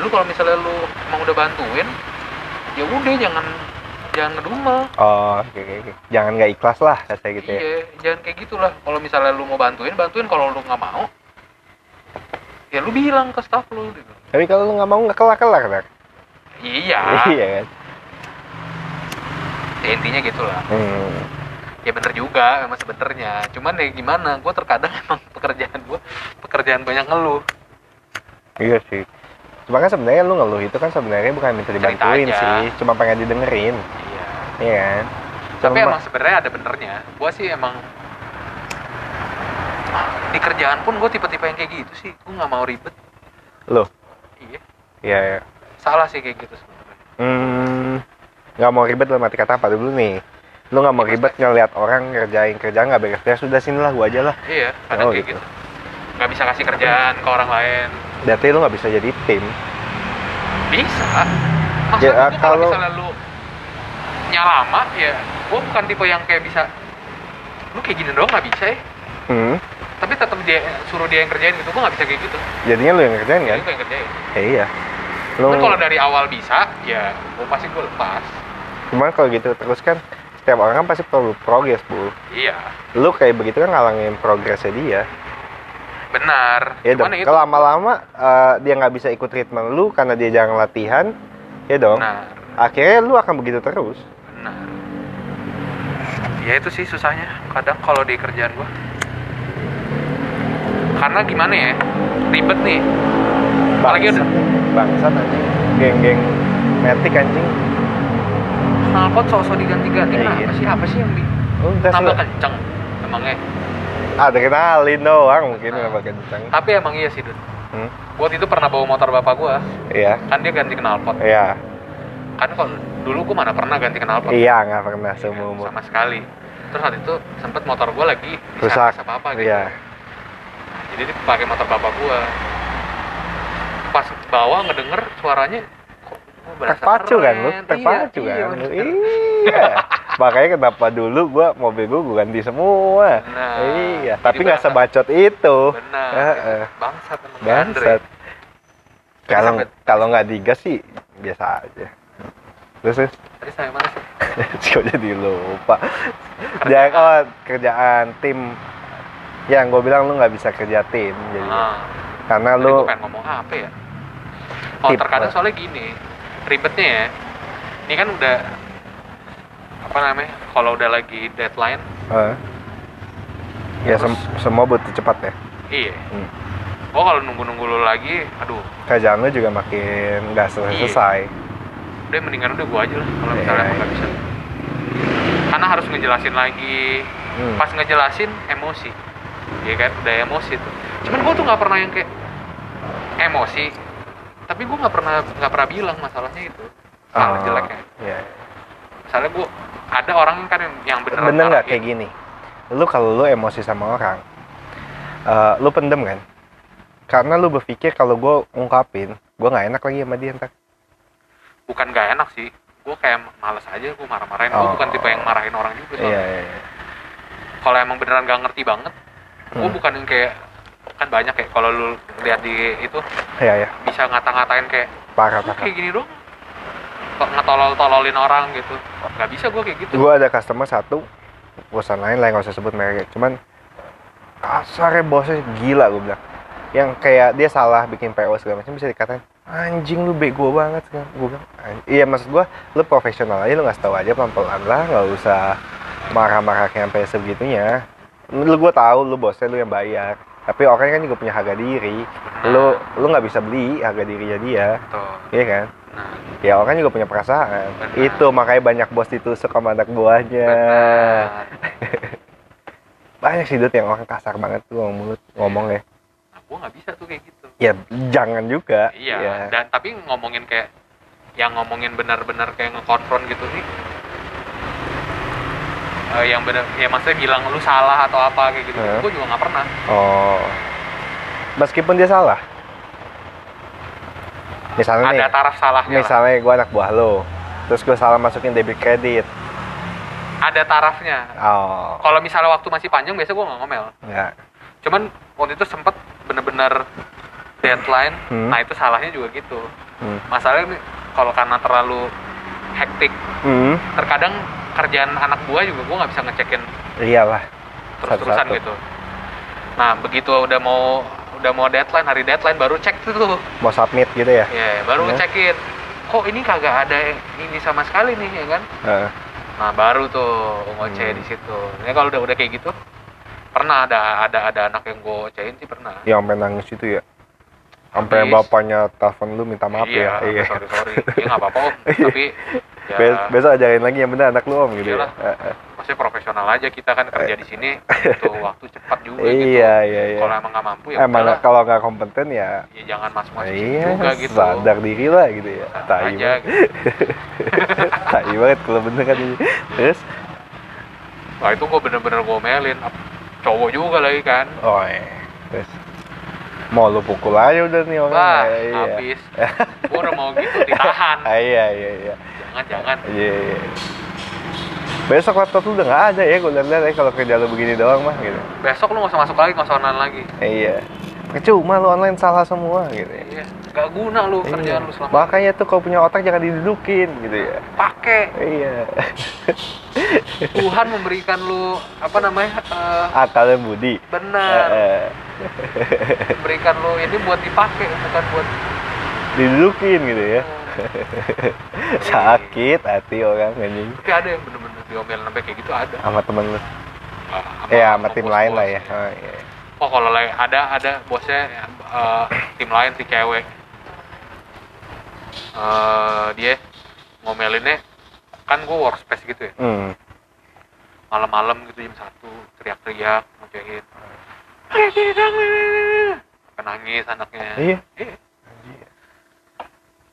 Lu kalau misalnya lu emang udah bantuin ya udah jangan jangan ngedumel. Oh oke okay, okay. Jangan nggak ikhlas lah kayak gitu ya. Iya jangan kayak gitulah. Kalau misalnya lu mau bantuin bantuin, kalau lu nggak mau ya lu bilang ke staff lu gitu. Tapi kalau lu nggak mau nggak kelak-kelak kan? Iya. Iya kan? Ya intinya gitulah. Hmm. Ya bener juga emang sebenarnya. Cuman ya gimana? Gue terkadang emang pekerjaan gue pekerjaan banyak ngeluh. Iya sih. Cuma kan sebenarnya lu ngeluh itu kan sebenarnya bukan minta dibantuin sih, cuma pengen didengerin. Iya. Iya kan? Tapi cuma... emang sebenarnya ada benernya. Gue sih emang di kerjaan pun gue tipe-tipe yang kayak gitu sih, gue nggak mau ribet. Loh? Iya. Iya. Ya. Salah sih kayak gitu sebenarnya. Hmm, nggak mau ribet dalam arti kata apa dulu nih? Lu nggak mau ya, ribet ngelihat orang kerjain kerjaan nggak beres, ya sudah sinilah gue aja lah. Iya. Kadang oh, kayak gitu. Nggak gitu. Bisa kasih kerjaan ke orang lain. Berarti lu nggak bisa jadi tim. Bisa. Maksud ya, gue kalau misalnya lu nyalama ya, gue bukan tipe yang kayak bisa. Lu kayak gini doang nggak bisa ya? Hmm. Tapi tetap dia suruh dia yang kerjain gitu, gua nggak bisa kayak gitu. Jadinya lu yang kerjain kan? Gue yang kerjain. Eh, iya. Lu kalau dari awal bisa, ya gua pasti gua lepas. Cuman kalau gitu terus kan setiap orang kan pasti perlu progres, Bu. Iya. Lu kayak begitu kan ngalangin progresnya dia. Benar. Ya dong. Kalau lama-lama uh, dia nggak bisa ikut ritme lu karena dia jarang latihan, ya dong. Benar. Akhirnya lu akan begitu terus. Benar. Ya itu sih susahnya kadang kalau di kerjaan gua. Karena gimana ya, ribet nih. Apalagi udah bangsat anjing, geng-geng metik anjing. Knalpot sosok diganti-ganti, eh, kenapa iya. sih? Apa sih yang di... Oh, tambah kenceng, emangnya? Ada kenalin doang mungkin nah. Tambah kenceng. Tapi emang iya sih, Dun. Hmm? Buat itu pernah bawa motor bapak gua. Iya. Kan dia ganti knalpot. Iya. Kan kalau dulu gua mana pernah ganti knalpot. Iya, nggak pernah seumur-umur. Sama sekali. Terus saat itu sempet motor gua lagi rusak apa-apa gitu. Iya. Jadi dia pakai motor bapak gua. Pas bawah ngedenger suaranya kok terpacu kan lu, terpacu iya, kan. Iya. iya. Makanya kenapa dulu gua mobil gua gua ganti semua. Nah, iya, tapi enggak sebacot itu. Benar. Heeh. Bangsat teman Andre. Kalau kalau enggak digas sih biasa aja. Terus terus tadi sampai mana sih? Kok jadi lupa. Kerjaan oh, kerjaan tim. Ya, gue bilang lu nggak bisa kerja tim, jadi nah, karena lu. Gue pengen ngomong apa ya? Oh, terkadang soalnya gini, ribetnya ya. Ini kan udah apa namanya? Kalau udah lagi deadline, uh. Ya sem semua butuh cepat ya. Iya. Hmm. Gua kalau nunggu-nunggu lu lagi, aduh. Kerjaan lu juga makin nggak selesai. Udah mendingan udah gua aja lah kalau misalnya nggak bisa. Karena harus ngejelasin lagi. Hmm. Pas ngejelasin emosi. Iya kan, udah emosi tuh. Cuman gua tuh nggak pernah yang kayak emosi. Tapi gua nggak pernah nggak pernah bilang masalahnya itu. Malah oh, jeleknya. Iya. Misalnya gua ada orang kan yang beneran bener nggak kayak gini. Lu kalau lu emosi sama orang, uh, lu pendem kan? Karena lu berpikir kalau gue ungkapin, gue nggak enak lagi sama dia ntar. Bukan nggak enak sih, gue kayak malas aja, gue marah-marahin. Oh. Gue bukan tipe yang marahin orang juga. Iya, iya, iya. Kalau emang beneran nggak ngerti banget, hmm. gue bukan yang kayak kan banyak kayak kalau lu lihat di itu, iya, iya. bisa ngata-ngatain kayak parah, parah. Kayak gini dong, ngetolol-tololin orang gitu. Nggak bisa gue kayak gitu. Gue ada customer satu, bosan lain lah nggak usah sebut merek, cuman kasarnya bosnya gila gue bilang. Yang kayak dia salah bikin P O segala macam bisa dikatain anjing lu bego banget kan. Gue bilang iya maksud gue lu profesional aja, lu nggak tahu aja pelan-pelan lah, nggak usah marah-marah kayak sampai segitunya. Lu gue tahu lu bosnya, lu yang bayar, tapi orangnya kan juga punya harga diri. Lu lu nggak bisa beli harga dirinya dia. Betul. Iya kan. Ya orang juga punya perasaan. Benar. Itu makanya banyak bos ditusuk sama anak buahnya. Banyak sih Dut yang orang kasar banget tuh ngomong mulut ngomong ya. Nah, gua nggak bisa tuh kayak gitu. Ya jangan juga. Iya. Ya. Dan tapi ngomongin kayak yang ngomongin benar-benar kayak ngekonfront gitu nih. Uh, yang benar ya maksudnya bilang lu salah atau apa kayak gitu. Hmm. Gua juga nggak pernah. Oh. Meskipun dia salah. Misalnya ada nih, taraf salahnya misalnya gue anak buah lo terus gue salah masukin debit kredit ada tarafnya. Oh. Kalau misalnya waktu masih panjang biasa gue nggak ngomel ya. Cuman waktu itu sempet bener-bener deadline. Hmm. Nah itu salahnya juga gitu. Hmm. Masalahnya kalau karena terlalu hektik. Hmm. Terkadang kerjaan anak buah juga gue nggak bisa ngecekin iyalah terus-terusan gitu. Nah begitu udah mau udah mau deadline, hari deadline baru cek tuh. Mau submit gitu ya? Iya, yeah, baru yeah. cekin. Kok ini kagak ada ini sama sekali nih, ya kan? Uh. Nah, baru tuh ngoceh. Hmm. Di situ. Ini kalau udah udah kayak gitu, pernah ada ada ada anak yang gue ocehin sih pernah. Yang sampai nangis itu ya? Sampai bapaknya telepon lu minta maaf yeah, ya? Iya, sorry sorry. Iya nggak apa-apa om. Tapi ya, Bes- besok ajarin lagi yang benar anak lu om gitu. Iyalah. Ya. Uh, uh. Maksudnya profesional aja kita kan kerja di sini butuh waktu cepat juga gitu. Iya, iya, iya. Kalau emang nggak mampu ya emang udahlah. Kalau nggak kompeten ya, ya jangan masuk-masuk iya, juga gitu. Sadar diri lah gitu ya. Tai banget. Tai banget kalau bener kan ini. Terus wah itu gue bener-bener gomelin cowok juga lagi kan. Oh iya. Terus mau lu pukul aja udah nih orang. Wah ya, habis iya. Gue udah mau gitu ditahan. Iya iya iya. Jangan-jangan. Iya iya. Besok laptop lu udah nggak ada ya, gue lihat-lihat ya kalau kerja lu begini doang mah gitu. Besok lu nggak usah masuk lagi, nggak usah online lagi. Iya, percuma lu online salah semua gitu. Iya, nggak guna lu iya. kerjaan lu selama. Makanya tuh kalau punya otak jangan didudukin gitu ya. Pakai. Iya. Tuhan memberikan lu apa namanya? Uh, Akal dan budi. Benar. Uh, memberikan lu ini buat dipakai, bukan buat didudukin gitu ya. Sakit hati orang anjing. Tapi ada yang bener-bener diomelin sampai kayak gitu ada. Sama temen lu? Iya, sama tim lain lah ya. Oh, iya. Oh kalau ada ada bosnya uh, tim lain si cewek. Uh, dia ngomelinnya kan gue workspace gitu ya. Hmm. Malam-malam gitu jam satu teriak-teriak ngecekin. Nangis anaknya. Iya. Eh.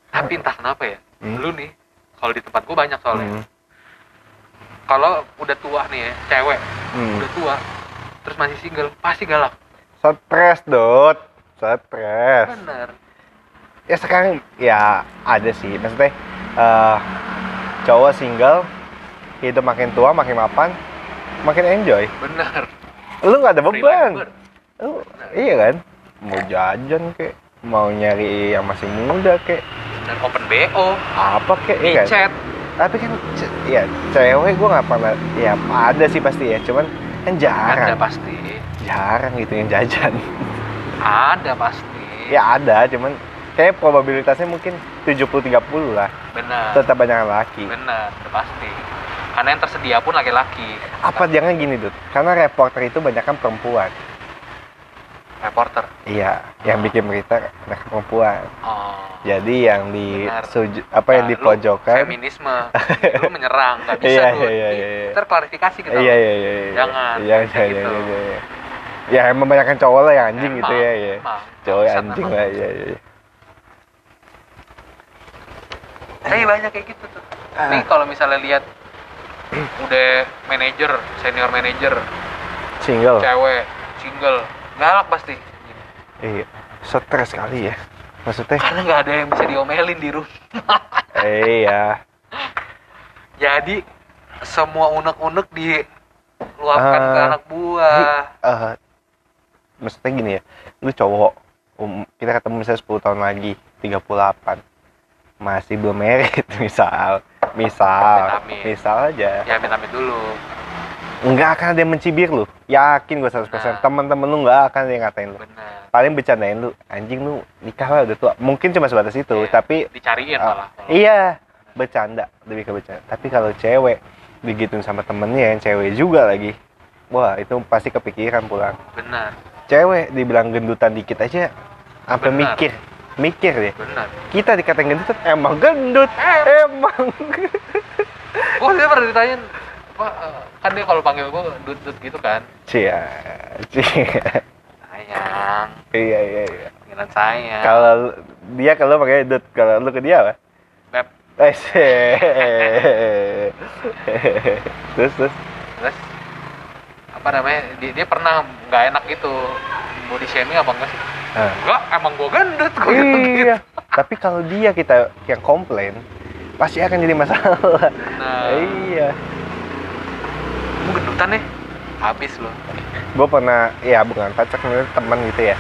Tapi entah kenapa ya, hmm. lu nih, kalau di tempat gue banyak soalnya. Hmm. Kalau udah tua nih ya, cewek, hmm. udah tua, terus masih single, pasti galak. Stres, Dut. Stres. Bener. Ya sekarang, ya ada sih. Maksudnya, uh, cowok single, hidup makin tua, makin mapan, makin enjoy. Bener. Lu gak ada beban. Lu, iya kan? Mau jajan kek, mau nyari yang masih muda kek. Dan open B O apa kek ya kan? Chat tapi kan c- ya cewek gue nggak pernah ya ada sih pasti ya cuman kan jarang ada pasti jarang gitu yang jajan ada pasti ya ada cuman kayak probabilitasnya mungkin tujuh puluh tiga puluh lah. Benar tetap banyak laki benar pasti karena yang tersedia pun laki-laki. Apa nah. Jangan gini, Dut, karena reporter itu banyak kan perempuan. Reporter? Iya, oh. Yang bikin berita banyak perempuan. Oh. Jadi yang di suju, apa nah, yang dipojokkan feminisme, lu menyerang, nggak bisa iya, Dut. Iya, iya, iya. Terklarifikasi kita. Iya, iya, iya, iya. Jangan. Iya, iya, iya, gitu. iya, iya. Ya emang banyakkan cowok lah yang anjing emang, gitu ya, ya. Cowok yang anjing lah, ya, ya, ya. Tapi banyak kayak gitu tuh. Nih kalau misalnya lihat udah manajer, senior manajer, single, cewek, single, galak pasti. Iya, stres kali ya, maksudnya. Karena nggak ada yang bisa diomelin di rumah. Iya. Jadi semua unek-unek diluapkan uh, ke anak buah. Ini, uh, maksudnya gini ya, lu cowok, um, kita ketemu misalnya sepuluh tahun lagi, tiga puluh delapan masih belum merit, misal misal amin. misal aja ya amin amin dulu nggak akan ada yang mencibir lu, yakin gue seratus persen. Nah. Temen-temen lu nggak akan ada yang ngatain lu. Bener. Paling bercandain lu, anjing lu nikah lah udah tua, mungkin cuma sebatas itu ya, tapi dicariin uh, malah iya bercanda, lebih ke bercanda. Tapi kalau cewek digituin sama temennya yang cewek juga lagi, wah itu pasti kepikiran pulang. Benar. Cewek dibilang gendutan dikit aja sampai mikir mikir deh. Benar. Kita dikatain gendut, emang gendut, eh. emang. Gue dia pernah ditanyain, Pak, kan dia kalau panggil gue gendut gitu kan. Cia, cia. Sayang. Iya iya iya. Panggilan sayang. Kalau dia kalau pakai gendut, kalau lu ke dia apa? Beb. Eh. terus terus terus. Apa namanya? Dia, dia pernah nggak enak gitu. Body shaming apa enggak sih? Uh. Enggak, emang gue gendut, gue iya. Gitu. Tapi kalau dia kita yang komplain, pasti akan jadi masalah. Nah. Iya. Gue gendutan nih, habis loh. Gue pernah, ya bukan pacar, teman gitu ya.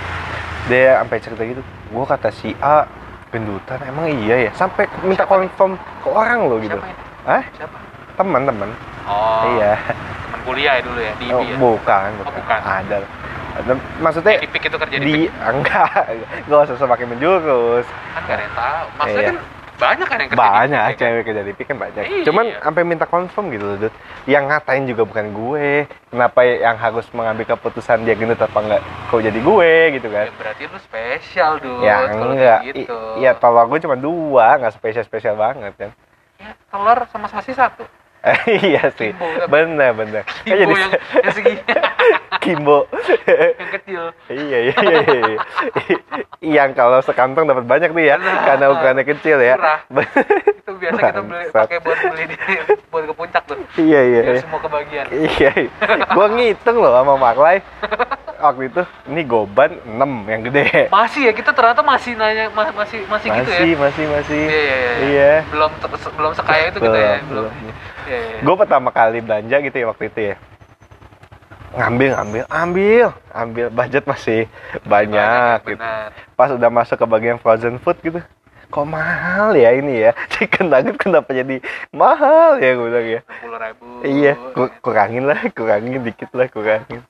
Dia sampai cerita gitu, gue kata si A gendutan, emang iya ya. Sampai minta siapa? Confirm ke orang loh gitu. Siapa? Hah? Siapa? Teman-teman. Oh. Iya. Teman kuliah ya dulu ya, di I B oh, ya? Bukan, bukan. Oh, bukan. Ada loh. Maksudnya di pik itu kerja di pik? Enggak, enggak usah semakin menjurus kan gak ada yang tahu. Maksudnya iya. Kan banyak kan yang kerja banyak, di pik cewek kerja di pik kan banyak. Iya. Cuman sampai minta confirm gitu loh, Dut. Yang ngatain juga bukan gue. Kenapa yang harus mengambil keputusan dia gendut apa enggak kau jadi gue gitu kan. Ya berarti lu spesial, Dut. Ya enggak gitu. I- ya telur gue cuma dua, gak spesial-spesial banget kan. Ya telur sama sasi satu. Iya sih, benar-benar. Kimbo, Kimbo yang, yang segini. Kimbo yang kecil. Iya iya iya. iya. Yang kalau sekantong dapat banyak tuh ya, nah, karena ukurannya kecil ya. Murah. Itu biasa kita beli, pakai buat beli di, buat ke puncak tuh. Iya iya. Biar semua kebagian. Iya. Gua ngitung loh sama Maklai. Waktu itu ini goban enam yang gede. Masih ya, kita ternyata masih nanya mas, masih, masih masih gitu ya. Masih masih masih. Iya iya. iya. iya. Belum ter, belum sekaya itu belum, kita ya, belum. belum. Yeah, yeah. Gue pertama kali belanja gitu ya waktu itu ya ngambil ngambil ambil ambil budget masih banyak, banyak gitu. Benar. Pas udah masuk ke bagian frozen food gitu, kok mahal ya ini ya chicken nugget kenapa jadi mahal ya gue bilang ya. enam puluh ribu Iya, kurangin lah, kurangin dikit lah, kurangin.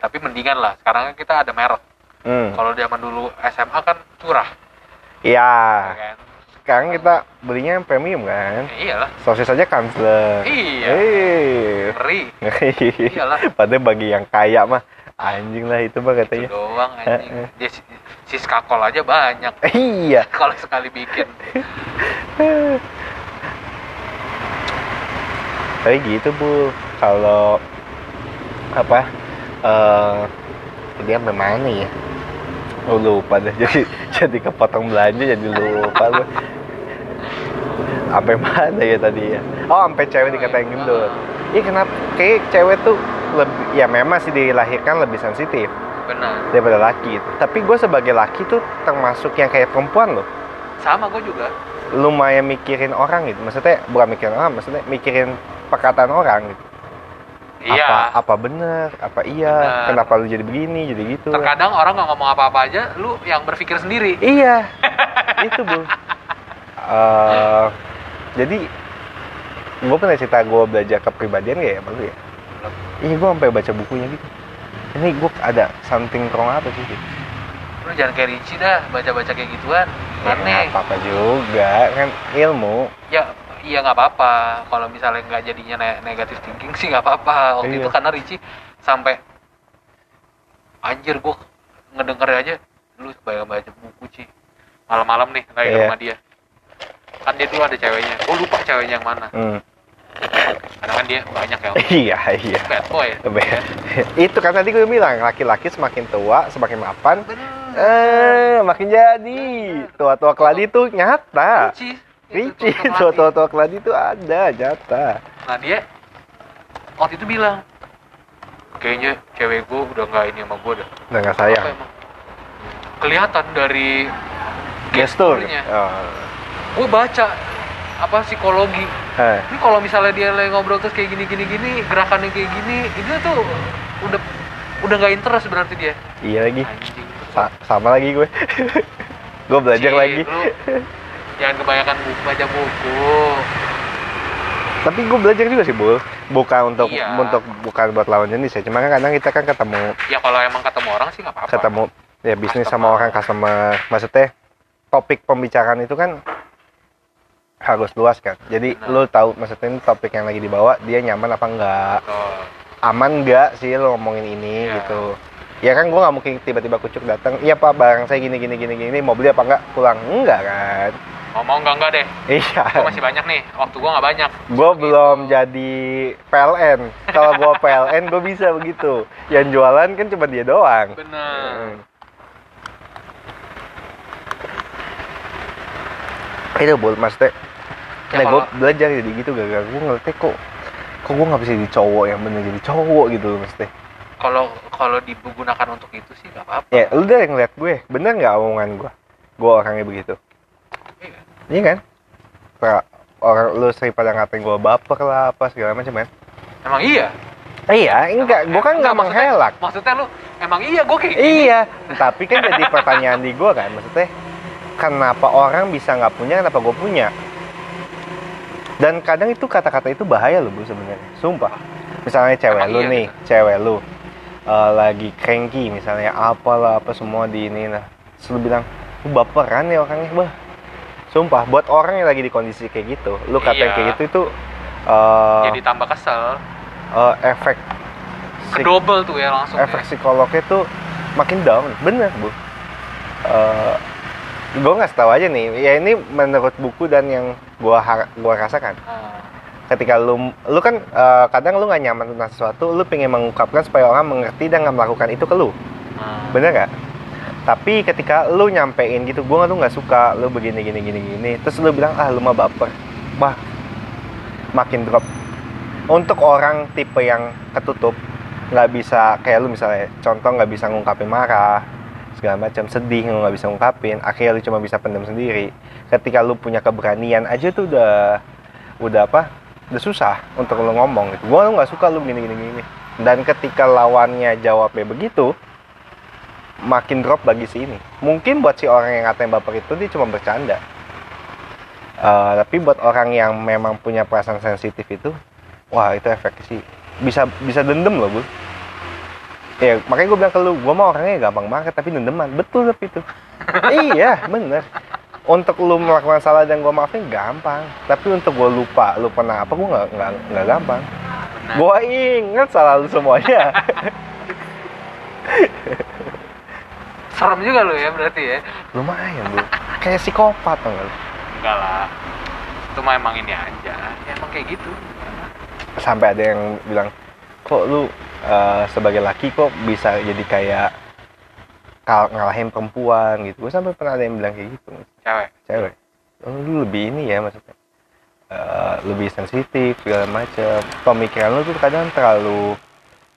Tapi mendingan lah. Sekarang kita ada merek. Hmm. Kalau zaman dulu S M A kan curah. Iya. Yeah. Kan? Sekarang kita belinya yang premium kan? Iyalah. Sosis aja Kanzler. Iya. Ngeri. Iyalah. Padahal bagi yang kaya mah anjing lah itu mah katanya. Itu doang anjing. Dia Siska Kol aja banyak. Iya. Kalau sekali bikin. Tapi gitu Bu, kalau apa? Uh, dia memang nih ya. Oh, lupa deh, jadi jadi kepotong belanja jadi lupa lu. Sampai mana ya tadi ya? Oh, sampai cewek dikatain gendut. Iya kenapa? Kayak cewek tuh lebih, ya memang sih dilahirkan lebih sensitif. Benar. Daripada laki. Tapi gue sebagai laki tuh termasuk yang kayak perempuan loh. Sama gue juga. Lumayan mikirin orang gitu. Maksudnya bukan mikirin orang, maksudnya mikirin perkataan orang gitu. Iya. Apa, apa bener? Apa iya? Bener. Kenapa lu jadi begini? Jadi gitu. Terkadang orang nggak ngomong apa-apa aja, lu yang berpikir sendiri. Iya. Itu Bu. Uh, jadi, gue pernah cerita gue belajar kepribadian gak ya sama lu ya? Belum. Iya, gue sampai baca bukunya gitu. Ini gue ada something wrong apa sih? Gitu. Lu jangan kayak Richie dah, baca-baca kayak gituan. Aneh. Ya, apa-apa juga, kan ilmu. Ya, Iya nggak apa-apa. Kalau misalnya nggak jadinya negatif thinking sih nggak apa-apa. Waktu iya. itu karena Ricci sampai anjir gue ngedenger aja, lu sebagai baca buku Ci malam-malam nih lagi di yeah. rumah dia. Kan dia dulu ada ceweknya. Gue lupa ceweknya yang mana. Hmm. Karena kan dia banyak ya. Iya iya. Bad boy. Ya? Bad. Itu kan tadi gue bilang laki-laki semakin tua semakin mapan. Eh, makin jadi tua-tua keladi tuh nyata. Ricci. Ricci, tua-tua keladi tuh ada, nyata. Nah dia, waktu itu bilang, kayaknya cewek gue udah gak ini sama gue dah. Udah gak sayang? Kelihatan dari gestur. Oh. Gue baca, apa, psikologi. Eh. Ini kalau misalnya dia lagi ngobrol terus kayak gini-gini, gerakannya kayak gini, itu tuh udah udah gak interest berarti dia. Iya lagi. Sa- sama lagi gue. Gue belajar Cik, lagi. Lu, jangan kebanyakan buku, baca buku. Tapi gue belajar juga sih, Bul. Bukan untuk iya. untuk bukan buat lawan jenis ya. Cuma kan kadang kita kan ketemu. Ya kalau emang ketemu orang sih nggak apa-apa. Ketemu ya bisnis customer. Sama orang customer. Maksudnya topik pembicaraan itu kan harus luas kan. Jadi nah. lu tahu maksudnya topik yang lagi dibawa dia nyaman apa enggak. Betul. Aman enggak sih lu ngomongin ini yeah. gitu. Ya kan gue nggak mungkin tiba-tiba kucuk datang. Iya Pak, barang saya gini gini gini gini. Mau beli apa enggak? Pulang enggak kan? Ngomong enggak-enggak deh. Iya. Gue masih banyak nih. Waktu gue gak banyak. Gue belum itu. Jadi P L N. Kalau gue P L N gue bisa begitu. Yang jualan kan cuma dia doang. Bener. Hmm. Itu buat Mas Teh. Nah gue belajar jadi gitu. Gara-gara gue ngerti kok. Kok gue gak bisa jadi cowok yang bener jadi cowok gitu loh Mas Teh. Kalau kalau digunakan untuk itu sih gak apa-apa. Ya lu udah ngeliat gue. Bener gak omongan gue? Gue orangnya begitu. Iya kan? Nah, orang lu sering pada ngatain gue baper lah apa segala macam kan? Emang iya? Iya, enggak. Gue kan enggak, enggak menghelak. Maksudnya, maksudnya lu, emang iya gue kayak gini? Iya, tapi kan jadi pertanyaan di gue kan. Maksudnya, kenapa orang bisa nggak punya, kenapa gue punya? Dan kadang itu kata-kata itu bahaya loh Bu sebenarnya. Sumpah. Misalnya cewek emang lu iya, nih, gitu. Cewek lu uh, lagi cranky misalnya apalah apa semua di ini nah. Terus lu bilang, lu baperan ya orangnya bah. Sumpah, buat orang yang lagi di kondisi kayak gitu, lu katain iya. kayak gitu itu uh, jadi tambah kesel. Uh, efek kedobel tuh ya langsung. Efek ya. Psikolognya tuh makin down, bener Bu. Uh, gue nggak tahu aja nih. Ya ini menurut buku dan yang gue har- gue rasakan. Hmm. Ketika lu lu kan uh, kadang lu nggak nyaman tentang sesuatu, lu pengen mengungkapkan supaya orang mengerti dan nggak melakukan itu ke lu, hmm. bener nggak? Tapi ketika lu nyampein gitu, gue tuh nggak suka lu begini gini gini gini. Terus lu bilang ah lu mah baper, bah makin drop. Untuk orang tipe yang ketutup, nggak bisa kayak lu misalnya, contoh nggak bisa ngungkapin marah, segala macam sedih lu nggak bisa ngungkapin. Akhirnya lu cuma bisa pendam sendiri. Ketika lu punya keberanian aja tuh udah udah apa? Udah susah untuk lu ngomong. Gitu. Gue tuh nggak suka lu begini gini gini. Dan ketika lawannya jawabnya begitu. Makin drop bagi si ini. Mungkin buat si orang yang ngatain baper itu dia cuma bercanda. Uh, tapi buat orang yang memang punya perasaan sensitif itu, wah itu efeknya sih bisa bisa dendam loh Bu. Ya makanya gue bilang ke lu, gue mah orangnya gampang marah tapi dendeman. Betul tapi itu. Iya bener. Untuk lu melakukan salah dan gue maafin gampang. Tapi untuk gue lupa, lu pernah apa gue nggak nggak nggak gampang. Gue inget salah lu semuanya. Serem juga lo ya berarti ya? Lumayan Bu. Kayak psikopat enggak lo? Enggak lah. Itu mah emang ini aja. Ya, emang kayak gitu. Sampai ada yang bilang, kok lu uh, sebagai laki kok bisa jadi kayak kal- ngalahin perempuan gitu. Gue sampai pernah ada yang bilang kayak gitu. Cewek? Cewek. Oh, lu lebih ini ya maksudnya. Uh, lebih sensitif, segala macam. Pemikiran lu tuh kadang terlalu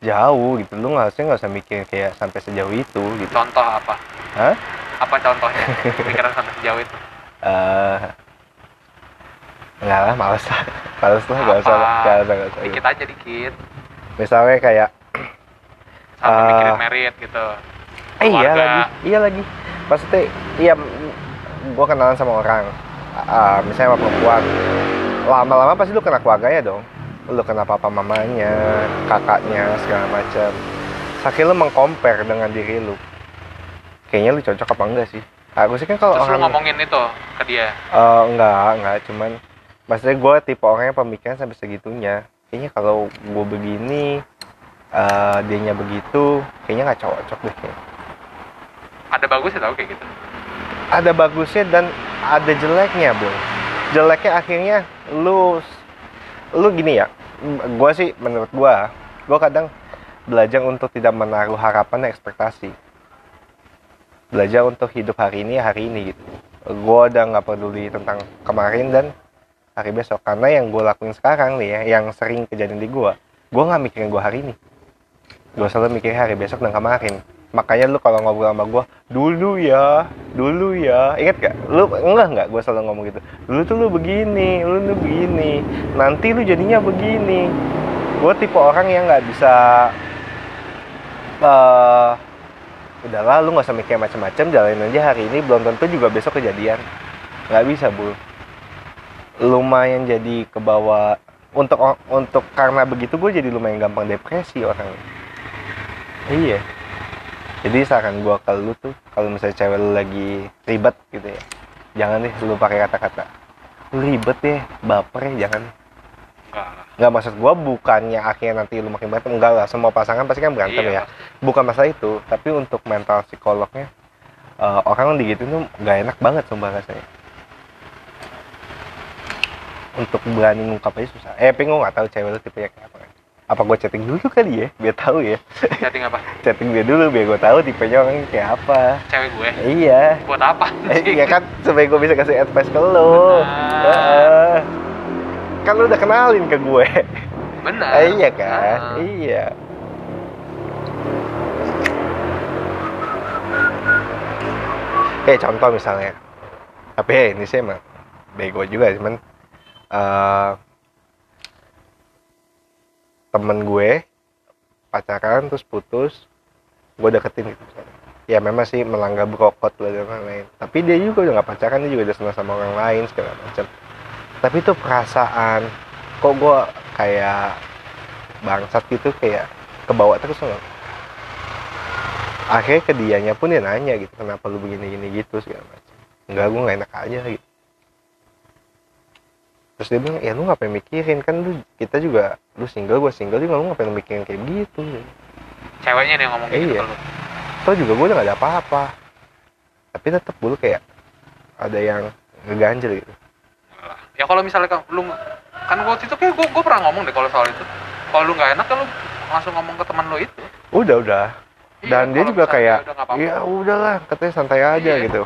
jauh gitu, lu harusnya nggak usah mikir kayak sampai sejauh itu gitu. Contoh apa? Hah? Apa contohnya? Pikiran sampai sejauh itu? Uh, enggak lah, males lah, males lah, nggak usah, nggak usah, nggak usah. Dikit aja dikit. Misalnya kayak sampai uh, mikirin merit gitu. Eh, iya lagi, iya lagi. Maksudnya, iya, gua kenalan sama orang, uh, misalnya sama perempuan, lama-lama pasti lu kena keluarganya dong. Lu kena papa mamanya, kakaknya, segala macam. Saking lu mengcompare dengan diri lu. Kayaknya lu cocok apa enggak sih? Aku sih kan kalau orang ngomongin itu ke dia. Eh uh, enggak, enggak, cuman maksudnya gue tipe orangnya pemikiran sampai segitunya. Kayaknya kalau gue begini, uh, dianya begitu, kayaknya nggak cocok deh. Kayaknya. Ada bagusnya tau kayak gitu. Ada bagusnya dan ada jeleknya, Bro. Jeleknya akhirnya lu lu gini ya. Gue sih menurut gue, gue kadang belajar untuk tidak menaruh harapan dan ekspektasi. Belajar untuk hidup hari ini, hari ini gitu. Gue udah nggak peduli tentang kemarin dan hari besok, karena yang gue lakuin sekarang nih ya, yang sering kejadian di gue, gue nggak mikirin gue hari ini. Gue selalu mikirin hari besok dan kemarin. Makanya lu kalau ngobrol sama gue, dulu ya, dulu ya, ingat gak? Lu enggak enggak, gue selalu ngomong gitu. Dulu tuh lu begini, lu tuh begini, nanti lu jadinya begini. Gue tipe orang yang nggak bisa, uh, udahlah, lu nggak usah mikir macam-macam, jalanin aja hari ini, belum tentu juga besok kejadian. Nggak bisa, Bu. Lumayan jadi kebawa. Untuk untuk karena begitu gue jadi lumayan gampang depresi orangnya. Iya. Jadi saran gue ke lu tuh, kalau misalnya cewek lu lagi ribet gitu ya, jangan deh lu pakai kata-kata lu ribet ya, baper ya, jangan. Nggak, maksud gue bukannya akhirnya nanti lu makin berantem, enggak lah, semua pasangan pasti kan berantem iya, ya pasti. Bukan masalah itu, tapi untuk mental psikolognya, uh, orang yang digituin tuh nggak enak banget sumpah rasanya. Untuk berani ngungkap aja susah. Eh, pengen nggak tahu cewek lu tipenya kayak apa. Apa gue chatting dulu kali ya, biar tahu ya. Chatting apa? Chatting dia dulu, biar gue tahu tipenya orang kayak apa. Cewek gue? Iya. Buat apa? Eh, iya kan, supaya gue bisa kasih advice ke lo. Bener. Kan lo udah kenalin ke gue. Bener. Eh, iya kan? Bener. Iya. Eh, contoh misalnya. Tapi ya, ini sih emang bego juga, cuman... Uh, temen gue pacaran terus putus, gue deketin gitu. Ya memang sih melanggar brokot lah dan lain-lain, tapi dia juga udah gak pacaran, dia juga udah senang sama orang lain segala macam. Tapi itu perasaan kok gue kayak bangsat gitu, kayak kebawa terus loh. Akhirnya ke dianya pun dia nanya gitu, kenapa lu begini-gini gitu segala macam. Enggak, gue gak enak aja gitu. Terus dia bilang, ya lu ngapain mikirin, kan lu, kita juga, lu single, gue single juga, lu ngapain mikirin kayak gitu. Ceweknya nih yang ngomong eh gitu iya. Ke lu. Tau juga gue udah gak ada apa-apa. Tapi tetep dulu kayak ada yang ngeganjel gitu. Ya kalau misalnya kan, lu, kan waktu itu kayak gue, gue pernah ngomong deh kalau soal itu. Kalau lu gak enak kan lu langsung ngomong ke teman lu itu. Udah, udah. Dan iya, dia juga kayak, dia udah ya udahlah katanya santai aja iya, gitu.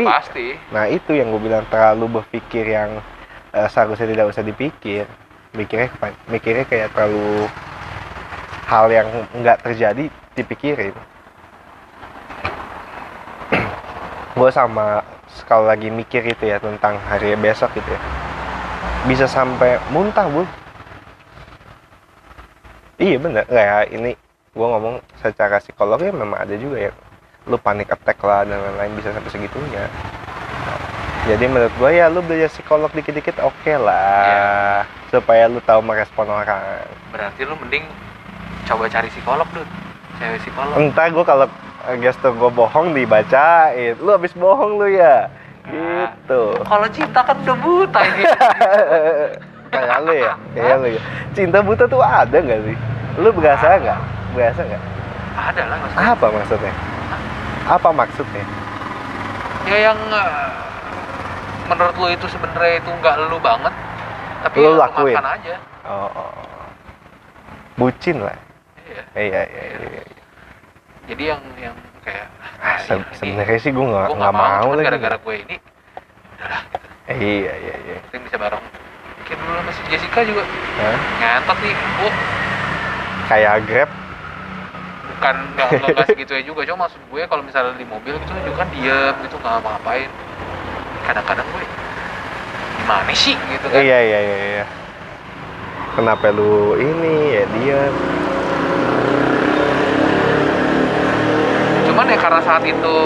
Udah pasti. Nah itu yang gue bilang, terlalu berpikir yang seharusnya tidak usah dipikir, mikirnya mikirnya kayak terlalu hal yang nggak terjadi dipikirin. Gue sama kalau lagi mikir itu ya tentang hari besok gitu ya, bisa sampai muntah Bu. Iya bener, nggak ya ini gue ngomong secara psikologi memang ada juga ya, lu panic attack lah dan lain-lain bisa sampai segitunya. Jadi menurut gue ya lu belajar psikolog dikit-dikit oke okay lah yeah. Supaya lu tahu merespon orang. Berarti lu mending coba cari psikolog dulu. Cari psikolog. Entah gue kalau gestur gue bohong dibacain. Lu abis bohong lu ya. Nah, gitu. Kalau cinta kan udah buta ini. Kayak lu ya. Kayak lu ya. Cinta buta tuh ada nggak sih? Lu berasa nggak? Berasa nggak? Ada lah maksudnya. Apa maksudnya? Hah? Apa maksudnya? Ya yang uh... menurut lu itu sebenarnya itu nggak lu banget, tapi lu, lu lakuin makan aja. Oh, oh, oh. Bucin lah. Iya. Iya, iya, iya, iya. Jadi yang yang kayak ah, se- sebenarnya sih gue nggak nggak mau lagi. Gara-gara gue ini, udahlah. Iya, iya, iya. Kita bisa bareng. Mungkin dulu sama si Jessica juga. Hah? Ngantot nih, bu. Kayak Grab. Bukan nggak nggak segitu ya juga, cuma maksud gue kalau misalnya di mobil gitu juga kan diem gitu nggak ngapain. Kadang-kadang gue gimana sih gitu kan. Iya iya iya iya. Kenapa lu ini ya dia. Cuman ya karena saat itu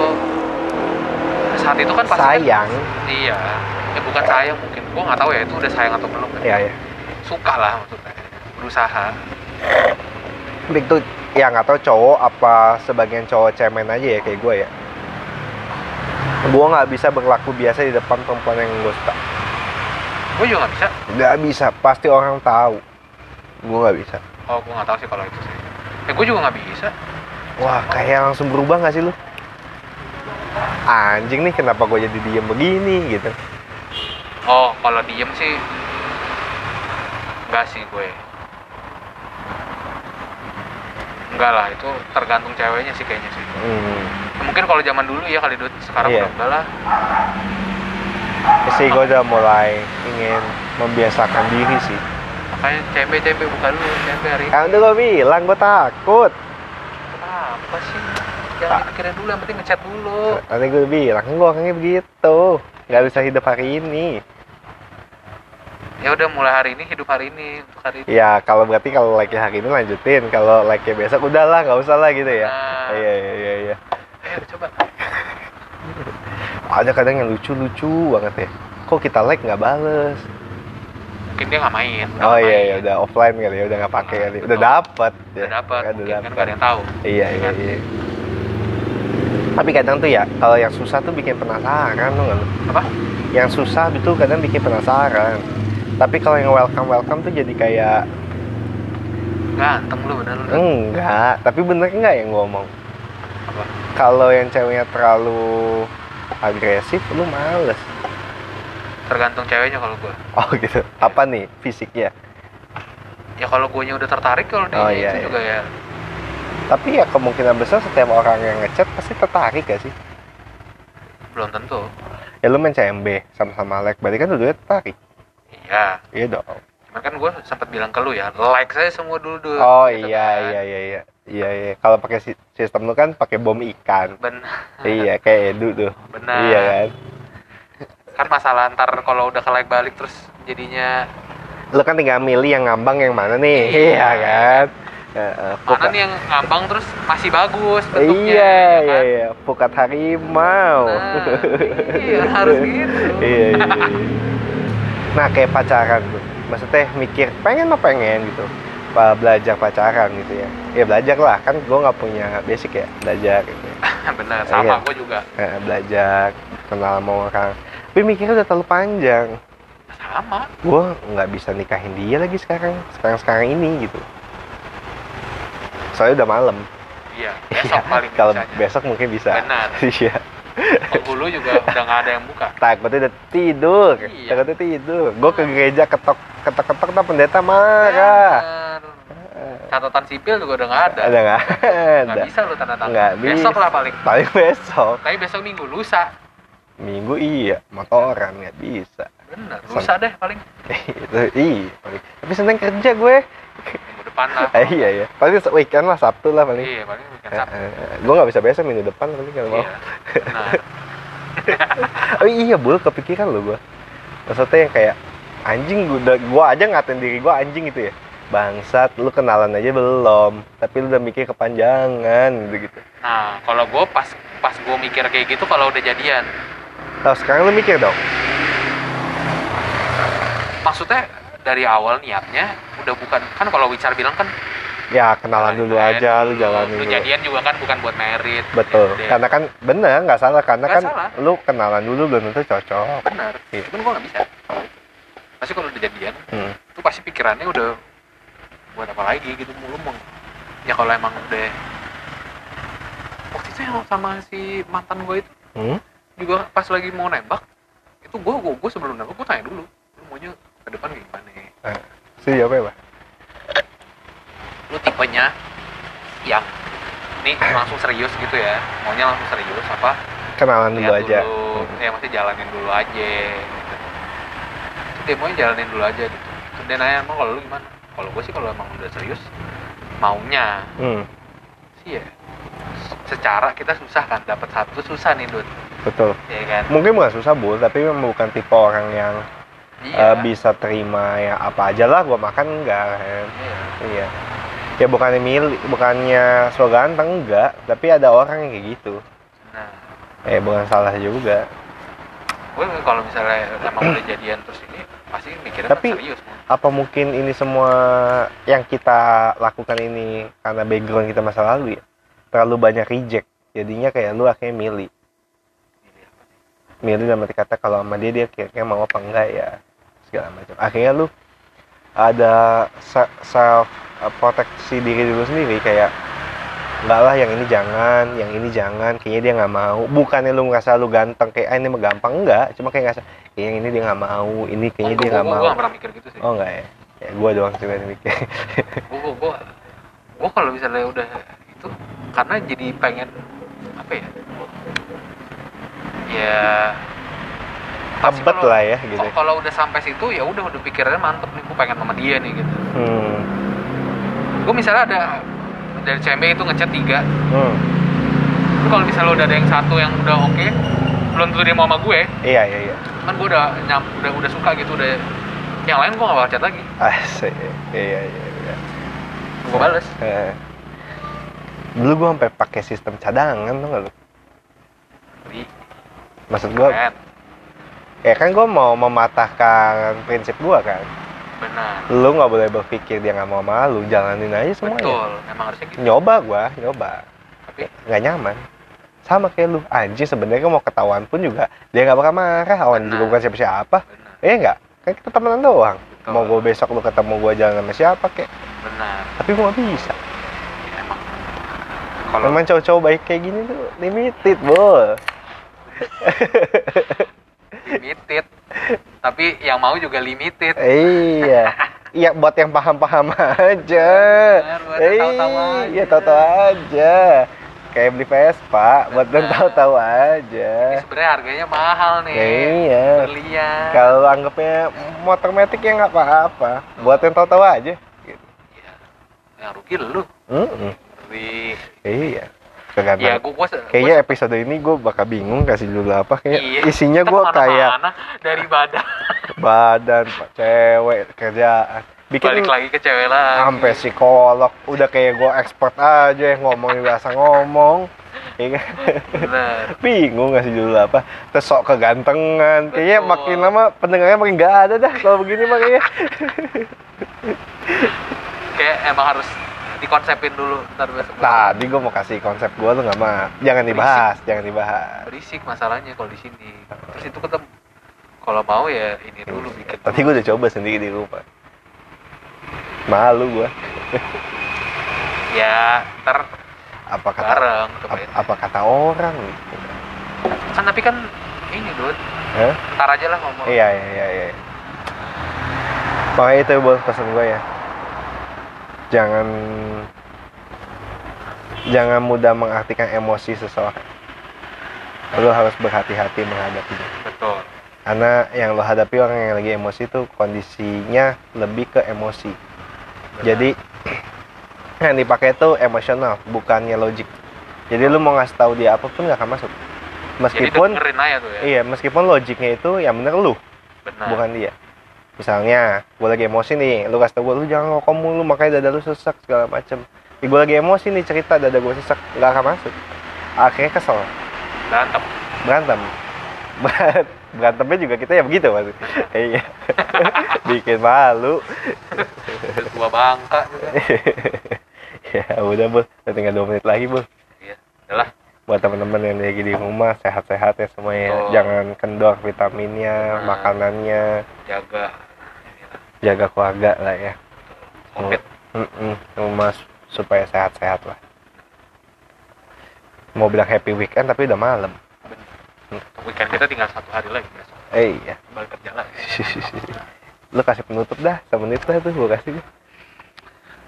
saat itu kan pasti sayang. Kan, iya. Ya bukan sayang mungkin. Gue enggak tahu ya itu udah sayang atau belum kan. Iya iya. Suka lah maksudnya. Berusaha. Tapi itu ya enggak tahu cowok apa sebagian cowok cemen aja ya kayak gue ya. Gue nggak bisa berlaku biasa di depan perempuan yang gue suka. Gue juga nggak bisa. Nggak bisa, pasti orang tahu. Gue nggak bisa. Oh, gue nggak tahu sih kalau itu sih. Ya, gue juga nggak bisa. Wah, kayak langsung berubah nggak sih lu? Anjing nih, kenapa gue jadi diem begini gitu? Oh, kalau diem sih nggak sih gue. Enggak lah, itu tergantung ceweknya sih kayaknya sih. Hmm. Mungkin kalau zaman dulu ya kali Dut, sekarang yeah. udah enggak lah. Sih gue udah mulai ingin membiasakan diri sih. Makanya C B C B bukan lu, C B hari ini. Kan udah gue bilang, gue takut. Apa sih? Jangan dipikirin dulu, yang penting ngechat dulu. Nanti gue bilang, gue orangnya begitu. Gak bisa hidup hari ini. Ya udah mulai hari ini, hidup hari ini, untuk hari ini. Ya kalau berarti kalau like hari ini lanjutin, kalau like besok udahlah, nggak usah lah gitu ya. Nah. Iya iya iya. iya. Ayo coba. Ada kadang yang lucu-lucu banget ya. Kok kita like nggak bales? Mungkin dia nggak main. Oh iya iya, udah offline kali ya, udah nggak pakai nah, kali. Udah dapat. Udah dapat. Kan nggak ada yang tahu. Iya iya iya. Tapi kadang tuh ya, kalau yang susah tuh bikin penasaran tuh nggak? Apa? Yang susah itu kadang bikin penasaran. Tapi kalau yang welcome-welcome tuh jadi kayak... Ganteng lu bener lu. Enggak, tapi bener enggak yang gue ngomong? Apa? Kalau yang ceweknya terlalu agresif, lu males. Tergantung ceweknya kalau gue. Oh gitu, apa nih fisiknya? Ya kalau guenya udah tertarik, kalau dia oh, itu iya, iya. juga ya. Tapi ya kemungkinan besar setiap orang yang ngechat pasti tertarik gak sih? Belum tentu. Ya lu main C M B, sama-sama like, berarti kan dulunya tertarik. Ya. Iya dong. Cuman kan gue sempat bilang ke lu ya, like saya semua dulu dulu. Oh gitu iya, kan. iya iya iya iya iya. Kalau pakai sistem lu kan pakai bom ikan. Benar. Iya kayak Edu tuh. Benar. Iya kan. Kan masalah ntar kalau udah ke like balik terus jadinya. Lu kan tinggal milih yang ngambang yang mana nih. Iya, iya kan. Mana nih yang ngambang terus masih bagus bentuknya. Iya ya kan? iya. Pukat harimau. Nah, iya harus gitu. Iya iya. iya. Nah kayak pacaran tuh, maksudnya mikir pengen mah pengen gitu, belajar pacaran gitu ya. Ya belajar lah, kan gue nggak punya basic ya, belajar gitu. Benar, sama ya. Gue juga. Nah, belajar kenal sama orang, tapi mikirnya udah terlalu panjang. Sama. Gue nggak bisa nikahin dia lagi sekarang, sekarang sekarang ini gitu. Soalnya udah malam. Iya. Besok paling kalau besok mungkin bisa. Benar. Iya. Penghulu juga udah nggak ada yang buka. Takutnya udah tidur, iya. takutnya tidur. Gue ke gereja ketok, ketok, ketok, ketok pendeta marah. Catatan sipil juga udah nggak ada. Udah nggak ada. Nggak bisa lo tanda tangan. Besok lah paling. Paling besok. Tapi besok minggu lusa. Minggu iya, motoran nggak bisa. Bener, lusa Sen- deh paling. Itu iya. Paling. Tapi seneng kerja gue. Minggu depan lah. Eh, iya iya. Paling weekend lah, Sabtu lah paling. Iya paling. Gue nggak bisa biasa minggu depan nanti kalau mau. Oh iya bul, kepikiran lo gue. Maksudnya yang kayak anjing gue, gue aja ngatain diri gue anjing gitu ya. Bangsat, lu kenalan aja belum, tapi lu udah mikir kepanjangan gitu gitu. Nah kalau gue pas pas gue mikir kayak gitu kalau udah jadian. Nah sekarang lu mikir dong. Maksudnya dari awal niatnya udah bukan kan kalau Richard bilang kan. Ya kenalan nah, dulu aja dulu, lu jalanin dulu. Jadian juga kan bukan buat merit. Betul. Ya, karena kan bener nggak salah karena gak kan salah. Lu kenalan dulu belum tentu cocok. Bener. Iya. Cuman gua nggak bisa. Pasti kalau udah jadian, hmm. tuh pasti pikirannya udah buat apa lagi gitu mulu mong. Ya kalau emang udah waktu itu yang sama si mantan gua itu hmm? juga pas lagi mau nembak itu gua gua, gua sebelum nembak gua tanya dulu lu maunya ke depan kayak gimana? Eh, siapa ya? Lu tipenya yang ini langsung serius gitu ya, maunya langsung serius apa? Kenalan dulu aja. Dulu, hmm. Ya masih jalanin dulu aja. Gitu. Dia maunya jalanin dulu aja gitu. Dia nanya emang kalau lu gimana? Kalau gue sih kalau emang udah serius maunya hmm. sih ya. Secara kita susah kan dapat satu susah nih Dut. Betul. Ya kan? Mungkin bukan susah bul, tapi memang bukan tipe orang yang iya. uh, bisa terima ya apa aja lah. Gue makan enggak. Iya. iya. Ya bukannya milih, bukannya so ganteng enggak, tapi ada orang yang kayak gitu. Nah, eh bukan salah juga. Gue kalau misalnya emang udah jadian terus ini pasti mikirnya tapi, kan serius. Tapi apa mungkin ini semua yang kita lakukan ini karena background kita masa lalu ya? Terlalu banyak reject, jadinya kayak lu akhirnya milih. Milih dalam arti kata kalau sama dia dia kira-kira mau apa enggak ya. segala macam. Akhirnya lu ada self proteksi diri dulu sendiri, kayak enggak lah, yang ini jangan, yang ini jangan, kayaknya dia nggak mau. Bukannya lu merasa lu ganteng kayak ah, ini mah gampang, enggak, cuma kayak nggak, yang ini dia nggak mau, ini kayaknya oh, dia nggak mau. Gue pernah mikir gitu sih. Oh enggak ya, ya gue doang sih yang mikir. Gue gue gue kalau misalnya udah itu, karena jadi pengen apa ya? Ya abet lah ya gitu. Kalau udah sampai situ ya udah udah pikirannya mantep nih, gue pengen sama dia nih gitu. Hmm. Gue misalnya ada dari C M B itu ngechat tiga. Hmm. Kalau misalnya udah ada yang satu yang udah oke, okay, belum tentu dia mau sama gue. Iya iya iya. Kan gue udah nyam, udah udah suka gitu, udah yang lain gue nggak bakal chat lagi. Asik. Iya iya iya. Gue bales. Eh. Dulu gue sampai pakai sistem cadangan tuh nggak lu? Maksud gue? Ya kan gue mau mematahkan prinsip gue kan. Benar. Lu nggak boleh berpikir dia nggak mau malu, jalanin aja semuanya. Betul, emang harusnya gitu. Nyoba gua, nyoba. Tapi nggak nyaman. Sama kayak lu, anjir sebenarnya mau ketahuan pun juga dia nggak bakal marah. Awan juga bukan siapa-siapa. Iya nggak? Kan kita temenan doang. Betul. Mau gua besok lu ketemu gua jalan sama siapa kek? Benar. Tapi gua nggak bisa. Ya, emang. Kalau memang cowok-cowok baik kayak gini tuh limited, bol. Limited. Tapi yang mau juga limited. Iya. Iya buat yang paham-paham aja. Iya, tahu-tahu aja. Iya, tahu-tahu aja. Kayak beli Vespa, buat yang tahu-tahu aja. Ini sebenarnya harganya mahal nih. Iya. Berlian. Kalau anggapnya motor matic ya enggak apa-apa. Buat yang tahu-tahu aja gitu. Iya. Yang rugi lu. Heeh. Iya. Ya, gua, gua, kayaknya gua, episode ini gue bakal bingung kasih judul apa, kayak iya, isinya gue kayak dari badan badan pak cewek, kerjaan, bikin balik lagi ke cewek lagi sampai psikolog, udah kayak gue expert aja ngomongin bahasa ngomong ya, bingung kasih judul apa, terus sok kegantengan. Betul. Kayaknya makin lama pendengarnya makin gak ada dah kalau begini makanya. Kayak emang harus dikonsepin dulu ntar besok. Tadi gue mau kasih konsep gue tuh nggak mah, jangan berisik. dibahas, jangan dibahas. Berisik masalahnya kalau di sini. Terus itu ketemu. Kalau mau ya ini dulu bikin. Tadi gue udah coba sendiri di rumah. Malu gue. Ya ntar apa kata bareng, ap- apa kata orang gitu. Kan tapi kan ini dude. Huh? Ntar aja lah ngomong. Iya iya iya. iya. Makanya itu buat pesan gue ya. Jangan jangan mudah mengartikan emosi seseorang. Lo harus berhati-hati menghadapinya. Betul. Karena yang lo hadapi orang yang lagi emosi itu kondisinya lebih ke emosi. Benar. Jadi yang dipakai itu emosional, bukannya logik. Jadi lo mau ngasih tahu dia apapun nggak akan masuk. Meskipun jadi dengerin aja tuh ya. Iya, meskipun logiknya itu yang bener lo, bukan dia. Misalnya, gue lagi emosi nih, lu kasih tau gue, lu jangan ngokok mulu, makanya dada lu sesak, segala macem. Nih gue lagi emosi nih, cerita dada gue sesak, gak akan masuk. Akhirnya kesel. Berantem. Berantem. Berantemnya juga kita ya begitu, Mas. Iya. Bikin malu. Tua bangka juga. Ya udah, Bul. Udah tinggal dua menit lagi, Bul. Iya, udah lah. Buat teman-teman yang lagi di rumah, sehat-sehat ya semuanya. Oh. Jangan kendor vitaminnya, nah, makanannya. Jaga jaga keluarga lah ya. Covid. Heeh. Rumah supaya sehat-sehat lah. Mau bilang happy weekend tapi udah malam. Weekend kita tinggal satu hari lagi besok. Eh iya. Balik kerja lagi. Lu kasih penutup dah, semenit lah tuh gua kasih.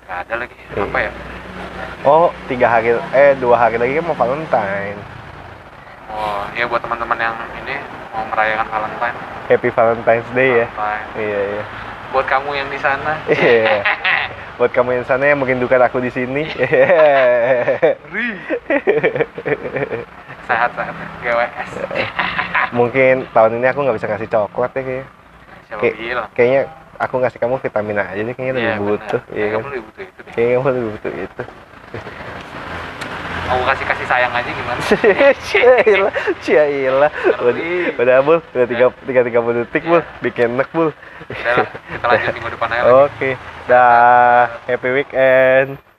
Enggak ada lagi. Eh. Apa ya? Oh, tiga hari, eh dua hari lagi kan mau Valentine. Oh, iya buat teman-teman yang ini mau merayakan Valentine. Happy Valentine's Day Valentine. Ya. Iya, iya. Buat kamu yang di sana. Iya. Buat kamu yang di sana yang merindukan aku di sini. Sehat-sehat, G W S. Mungkin tahun ini aku nggak bisa ngasih coklat ya kayaknya. Siapa Kay- bilang? Kayaknya aku ngasih kamu vitamin A jadi kayaknya lebih ya, butuh. Iya, kamu lebih butuh itu. Deh. Kayaknya kamu lebih butuh itu. Aku kasih-kasih sayang aja gimana? Ciailah, ciailah. Udah Bul, udah tiga puluh detik Bul, bikin enak Bul. Udah lah, kita lanjut minggu depan aja lagi. Oke, dah. Happy weekend.